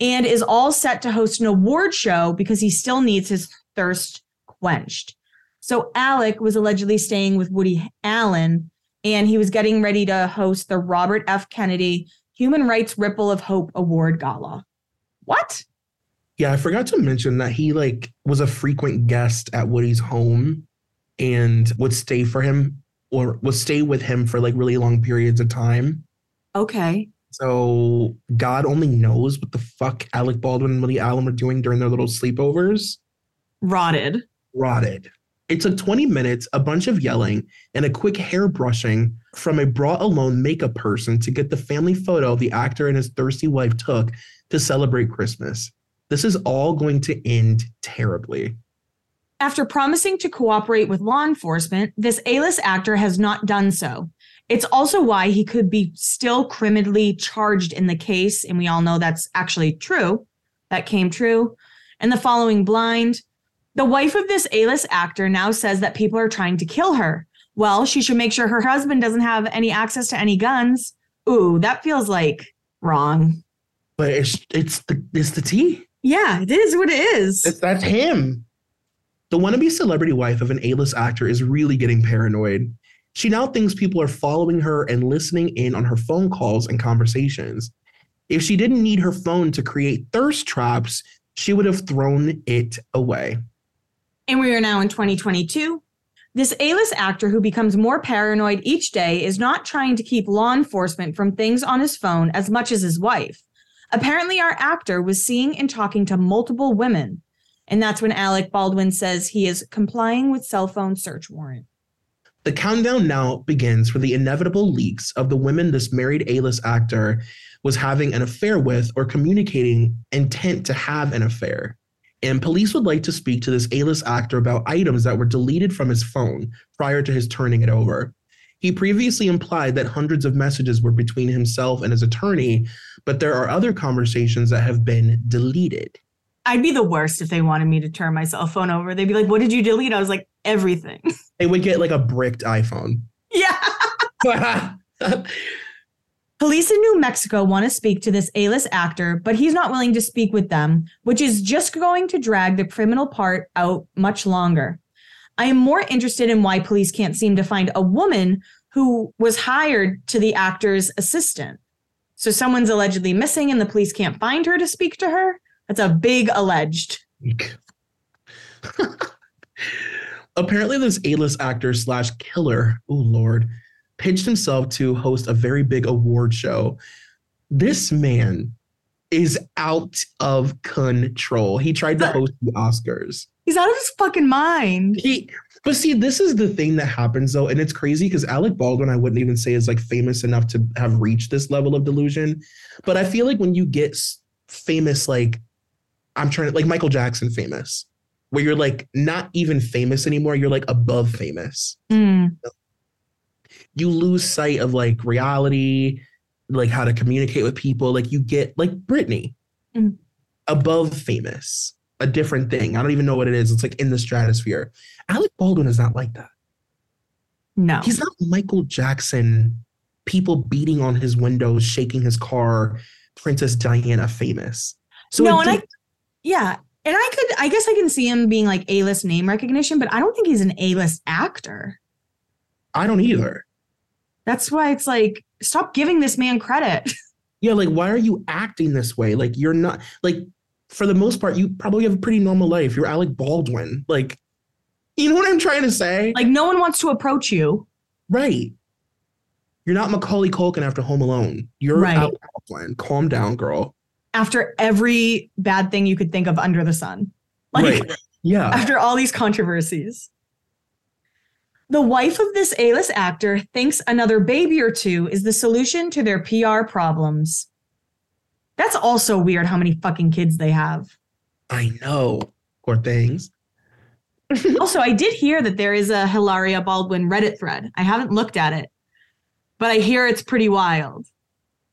and is all set to host an award show because he still needs his thirst quenched. So Alec was allegedly staying with Woody Allen, and he was getting ready to host the Robert F. Kennedy Human Rights Ripple of Hope Award Gala. What? Yeah, I forgot to mention that he like was a frequent guest at Woody's home and would stay with him for like really long periods of time. Okay. So God only knows what the fuck Alec Baldwin and Woody Allen were doing during their little sleepovers. Rotted. It took 20 minutes, a bunch of yelling, and a quick hair brushing from a brought-alone makeup person to get the family photo the actor and his thirsty wife took to celebrate Christmas. This is all going to end terribly. After promising to cooperate with law enforcement, this A-list actor has not done so. It's also why he could be still criminally charged in the case, and we all know that's actually true. That came true. And the following blind... The wife of this A-list actor now says that people are trying to kill her. Well, she should make sure her husband doesn't have any access to any guns. Ooh, that feels like wrong. But it's the tea. Yeah, it is what it is. That's him. The wannabe celebrity wife of an A-list actor is really getting paranoid. She now thinks people are following her and listening in on her phone calls and conversations. If she didn't need her phone to create thirst traps, she would have thrown it away. And we are now in 2022. This A-list actor who becomes more paranoid each day is not trying to keep law enforcement from things on his phone as much as his wife. Apparently, our actor was seeing and talking to multiple women. And that's when Alec Baldwin says he is complying with cell phone search warrant. The countdown now begins for the inevitable leaks of the women this married A-list actor was having an affair with or communicating intent to have an affair. And police would like to speak to this A-list actor about items that were deleted from his phone prior to his turning it over. He previously implied that hundreds of messages were between himself and his attorney, but there are other conversations that have been deleted. I'd be the worst if they wanted me to turn my cell phone over. They'd be like, what did you delete? I was like, everything. They would get like a bricked iPhone. Yeah. Police in New Mexico want to speak to this A-list actor, but he's not willing to speak with them, which is just going to drag the criminal part out much longer. I am more interested in why police can't seem to find a woman who was hired to the actor's assistant. So someone's allegedly missing and the police can't find her to speak to her. That's a big alleged. Apparently this A-list actor / killer, oh Lord, pitched himself to host a very big award show. This man is out of control. He tried to host the Oscars. He's out of his fucking mind. But see, this is the thing that happens, though, and it's crazy because Alec Baldwin, I wouldn't even say is like famous enough to have reached this level of delusion. But I feel like when you get famous, like like Michael Jackson famous, where you're like not even famous anymore, you're like above famous. Mm. You lose sight of like reality, like how to communicate with people. Like you get like Britney, above famous, a different thing. I don't even know what it is. It's like in the stratosphere. Alec Baldwin is not like that. No, he's not Michael Jackson. People beating on his windows, shaking his car, Princess Diana famous. So no, I guess I can see him being like A-list name recognition, but I don't think he's an A-list actor. I don't either. That's why it's like, stop giving this man credit. Yeah, like, why are you acting this way? Like, you're not, like, for the most part, you probably have a pretty normal life. You're Alec Baldwin. Like, you know what I'm trying to say? Like, no one wants to approach you. Right. You're not Macaulay Culkin after Home Alone. You're right. Alec Baldwin. Calm down, girl. After every bad thing you could think of under the sun. Like, right. Yeah. After all these controversies. The wife of this A-list actor thinks another baby or two is the solution to their PR problems. That's also weird how many fucking kids they have. I know. Poor things. Also, I did hear that there is a Hilaria Baldwin Reddit thread. I haven't looked at it, but I hear it's pretty wild.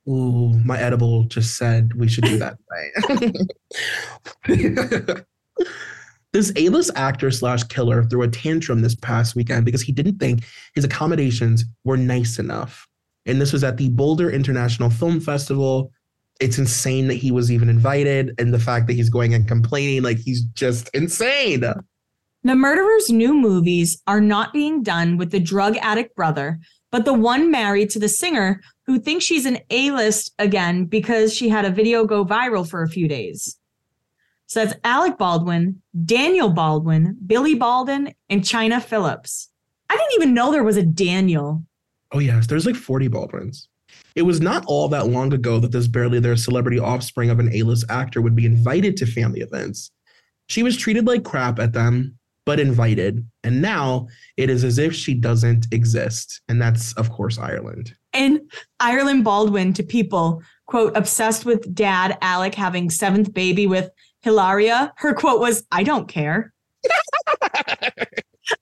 Ooh, my edible just said we should do that tonight. This A-list actor slash killer threw a tantrum this past weekend because he didn't think his accommodations were nice enough. And this was at the Boulder International Film Festival. It's insane that he was even invited. And the fact that he's going and complaining, like, he's just insane. The murderer's new movies are not being done with the drug addict brother, but the one married to the singer who thinks she's an A-list again because she had a video go viral for a few days. So that's Alec Baldwin, Daniel Baldwin, Billy Baldwin, and Chyna Phillips. I didn't even know there was a Daniel. Oh, yes. There's like 40 Baldwins. It was not all that long ago that this barely their celebrity offspring of an A-list actor would be invited to family events. She was treated like crap at them, but invited. And now it is as if she doesn't exist. And that's, of course, Ireland. And Ireland Baldwin to people, quote, obsessed with dad Alec having seventh baby with Hilaria, her quote was, I don't care.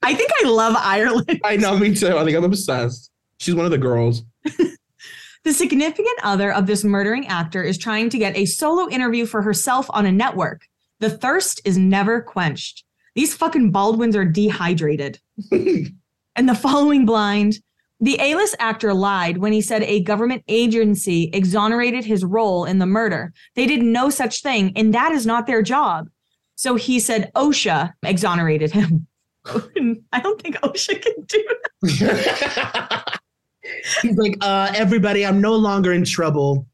I think I love Ireland. I know, me too. I think I'm obsessed. She's one of the girls. The significant other of this murdering actor is trying to get a solo interview for herself on a network. The thirst is never quenched. These fucking Baldwins are dehydrated. And the following blind, the A-list actor lied when he said a government agency exonerated his role in the murder. They did no such thing, and that is not their job. So he said OSHA exonerated him. I don't think OSHA can do that. He's like, everybody, I'm no longer in trouble.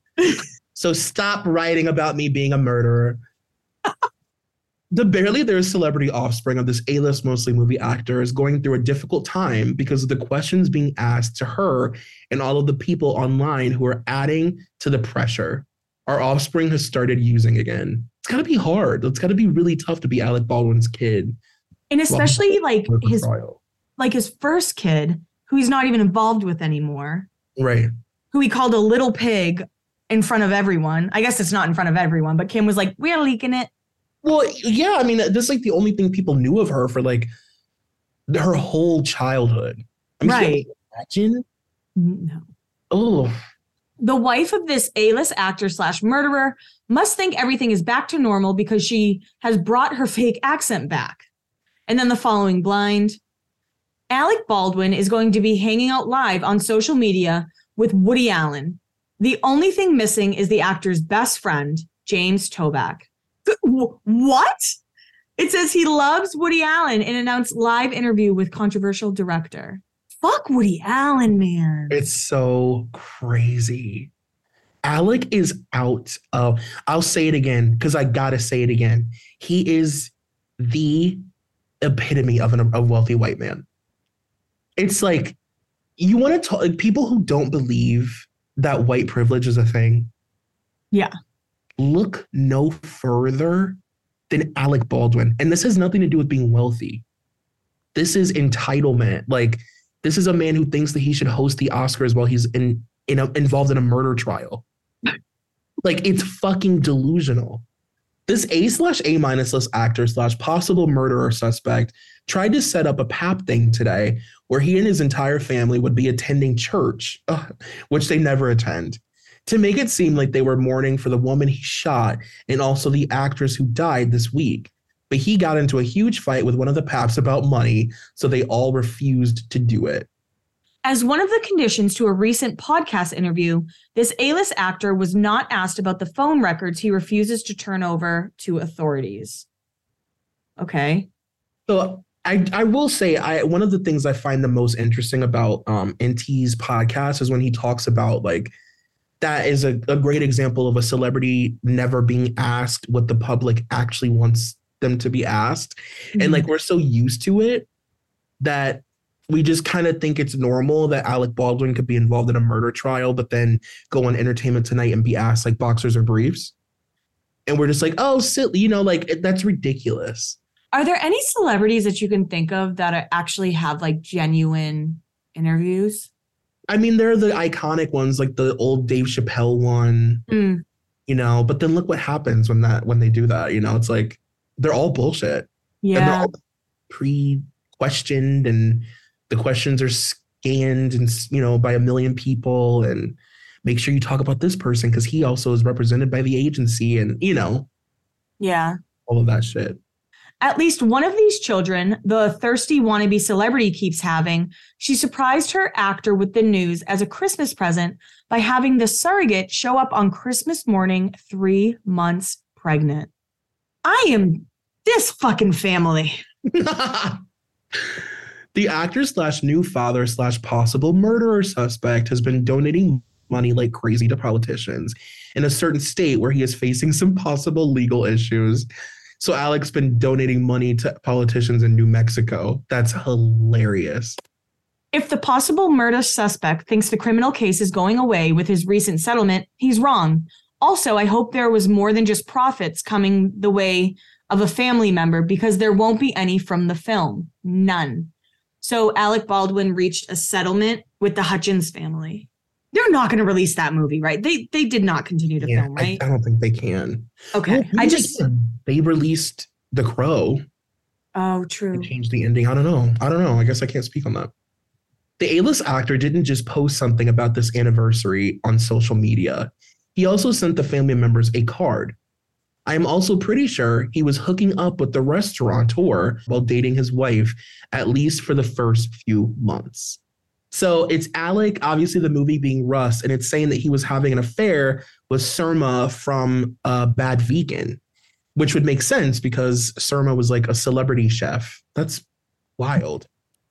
So stop writing about me being a murderer. The barely there celebrity offspring of this A-list mostly movie actor is going through a difficult time because of the questions being asked to her and all of the people online who are adding to the pressure our offspring has started using again. It's got to be hard. It's got to be really tough to be Alec Baldwin's kid. And especially his first kid, who he's not even involved with anymore. Right. Who he called a little pig in front of everyone. I guess it's not in front of everyone, but Kim was like, we're leaking it. Well, yeah, I mean, that's like the only thing people knew of her for like her whole childhood. I mean, right. Imagine? No. Oh. The wife of this A-list actor slash murderer must think everything is back to normal because she has brought her fake accent back. And then the following blind, Alec Baldwin is going to be hanging out live on social media with Woody Allen. The only thing missing is the actor's best friend, James Toback. What? It says he loves Woody Allen and announced live interview with controversial director. Fuck Woody Allen, man. It's so crazy. Alec is out of, I'll say it again because I gotta say it again. He is the epitome of a wealthy white man. It's like, you want to talk, people who don't believe that white privilege is a thing. Yeah. Look no further than Alec Baldwin. And this has nothing to do with being wealthy. This is entitlement. Like, this is a man who thinks that he should host the Oscars while he's involved in a murder trial. Like, it's fucking delusional. This A/A-list actor slash possible murderer suspect tried to set up a pap thing today where he and his entire family would be attending church, which they never attend, to make it seem like they were mourning for the woman he shot and also the actress who died this week. But he got into a huge fight with one of the paps about money, so they all refused to do it. As one of the conditions to a recent podcast interview, this A-list actor was not asked about the phone records he refuses to turn over to authorities. Okay. So I will say, one of the things I find the most interesting about NT's podcast is when he talks about, like, that is a great example of a celebrity never being asked what the public actually wants them to be asked. Mm-hmm. And, like, we're so used to it that we just kind of think it's normal that Alec Baldwin could be involved in a murder trial, but then go on Entertainment Tonight and be asked, like, boxers or briefs. And we're just like, oh, silly, you know, like, that's ridiculous. Are there any celebrities that you can think of that actually have, like, genuine interviews? I mean, there are the iconic ones, like the old Dave Chappelle one, you know, but then look what happens when they do that, you know, it's like, they're all bullshit. Yeah. And they're all pre-questioned, and the questions are scanned and, you know, by a million people, and make sure you talk about this person because he also is represented by the agency, and, you know. Yeah. All of that shit. At least one of these children, the thirsty wannabe celebrity keeps having, she surprised her actor with the news as a Christmas present by having the surrogate show up on Christmas morning 3 months pregnant. I am this fucking family. The actor slash new father slash possible murderer suspect has been donating money like crazy to politicians in a certain state where he is facing some possible legal issues. So Alec's been donating money to politicians in New Mexico. That's hilarious. If the possible murder suspect thinks the criminal case is going away with his recent settlement, he's wrong. Also, I hope there was more than just profits coming the way of a family member, because there won't be any from the film. None. So Alec Baldwin reached a settlement with the Hutchins family. They're not going to release that movie, right? They did not continue to film, right? I don't think they can. Okay. Well, they released The Crow. Oh, true. Changed the ending. I don't know. I guess I can't speak on that. The A-list actor didn't just post something about this anniversary on social media. He also sent the family members a card. I am also pretty sure he was hooking up with the restaurateur while dating his wife, at least for the first few months. So it's Alec, obviously the movie being Rust, and it's saying that he was having an affair with Surma from Bad Vegan, which would make sense because Surma was like a celebrity chef. That's wild.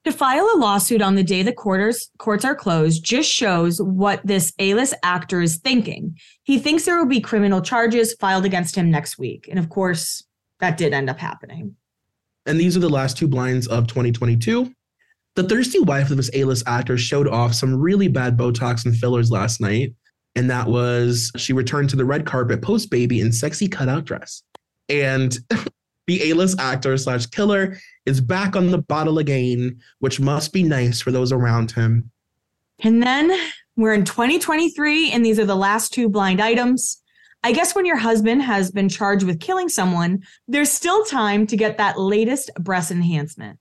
To file a lawsuit on the day the courts are closed just shows what this A-list actor is thinking. He thinks there will be criminal charges filed against him next week. And of course, that did end up happening. And these are the last two blinds of 2022. The thirsty wife of this A-list actor showed off some really bad Botox and fillers last night. And that was, she returned to the red carpet post-baby in sexy cutout dress. And the A-list actor slash killer is back on the bottle again, which must be nice for those around him. And then we're in 2023, and these are the last two blind items. I guess when your husband has been charged with killing someone, there's still time to get that latest breast enhancement.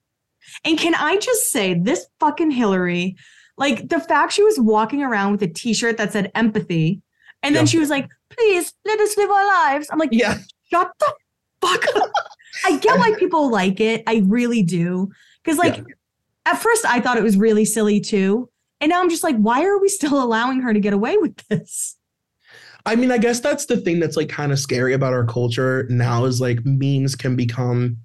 And can I just say, this fucking Hillary, like, the fact she was walking around with a t-shirt that said empathy, and then she was like, please let us live our lives. I'm like, shut the fuck up. I get why people like it. I really do. Because, like, at first I thought it was really silly too. And now I'm just like, why are we still allowing her to get away with this? I mean, I guess that's the thing that's, like, kind of scary about our culture now is, like, memes can become,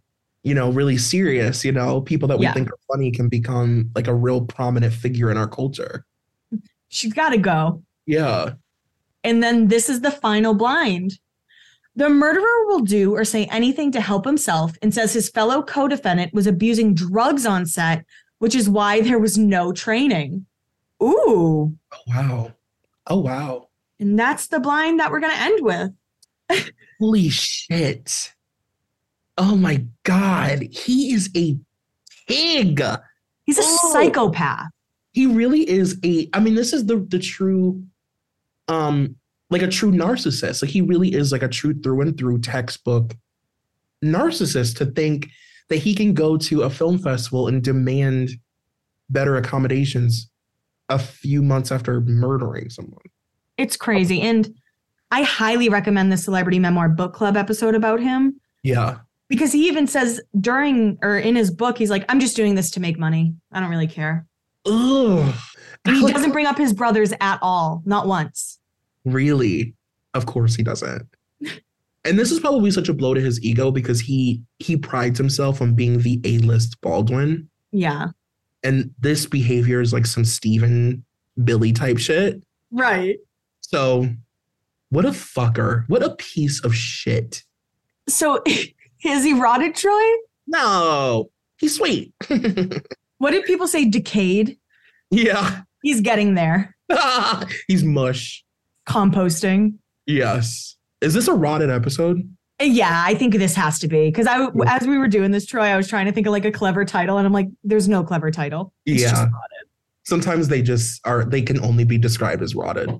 you know, really serious, you know, people that we think are funny can become, like, a real prominent figure in our culture. She's got to go. Yeah. And then this is the final blind. The murderer will do or say anything to help himself and says his fellow co-defendant was abusing drugs on set, which is why there was no training. Ooh. Oh, wow. Oh, wow. And that's the blind that we're going to end with. Holy shit. Oh, my God. He is a pig. He's a psychopath. He really is this is the true, like, a true narcissist. Like, he really is, like, a true through and through textbook narcissist to think that he can go to a film festival and demand better accommodations a few months after murdering someone. It's crazy. And I highly recommend the Celebrity Memoir Book Club episode about him. Yeah. Because he even says in his book, he's like, I'm just doing this to make money. I don't really care. Ugh. And he doesn't bring up his brothers at all. Not once. Really? Of course he doesn't. And this is probably such a blow to his ego because he prides himself on being the A-list Baldwin. Yeah. And this behavior is like some Stephen Billy type shit. Right. So what a fucker. What a piece of shit. So is he rotted, Troy? No. He's sweet. What did people say? Decayed? Yeah. He's getting there. He's mush. Composting. Yes. Is this a rotted episode? Yeah, I think this has to be. Because as we were doing this, Troy, I was trying to think of like a clever title. And I'm like, there's no clever title. It's just rotted. Sometimes they can only be described as rotted.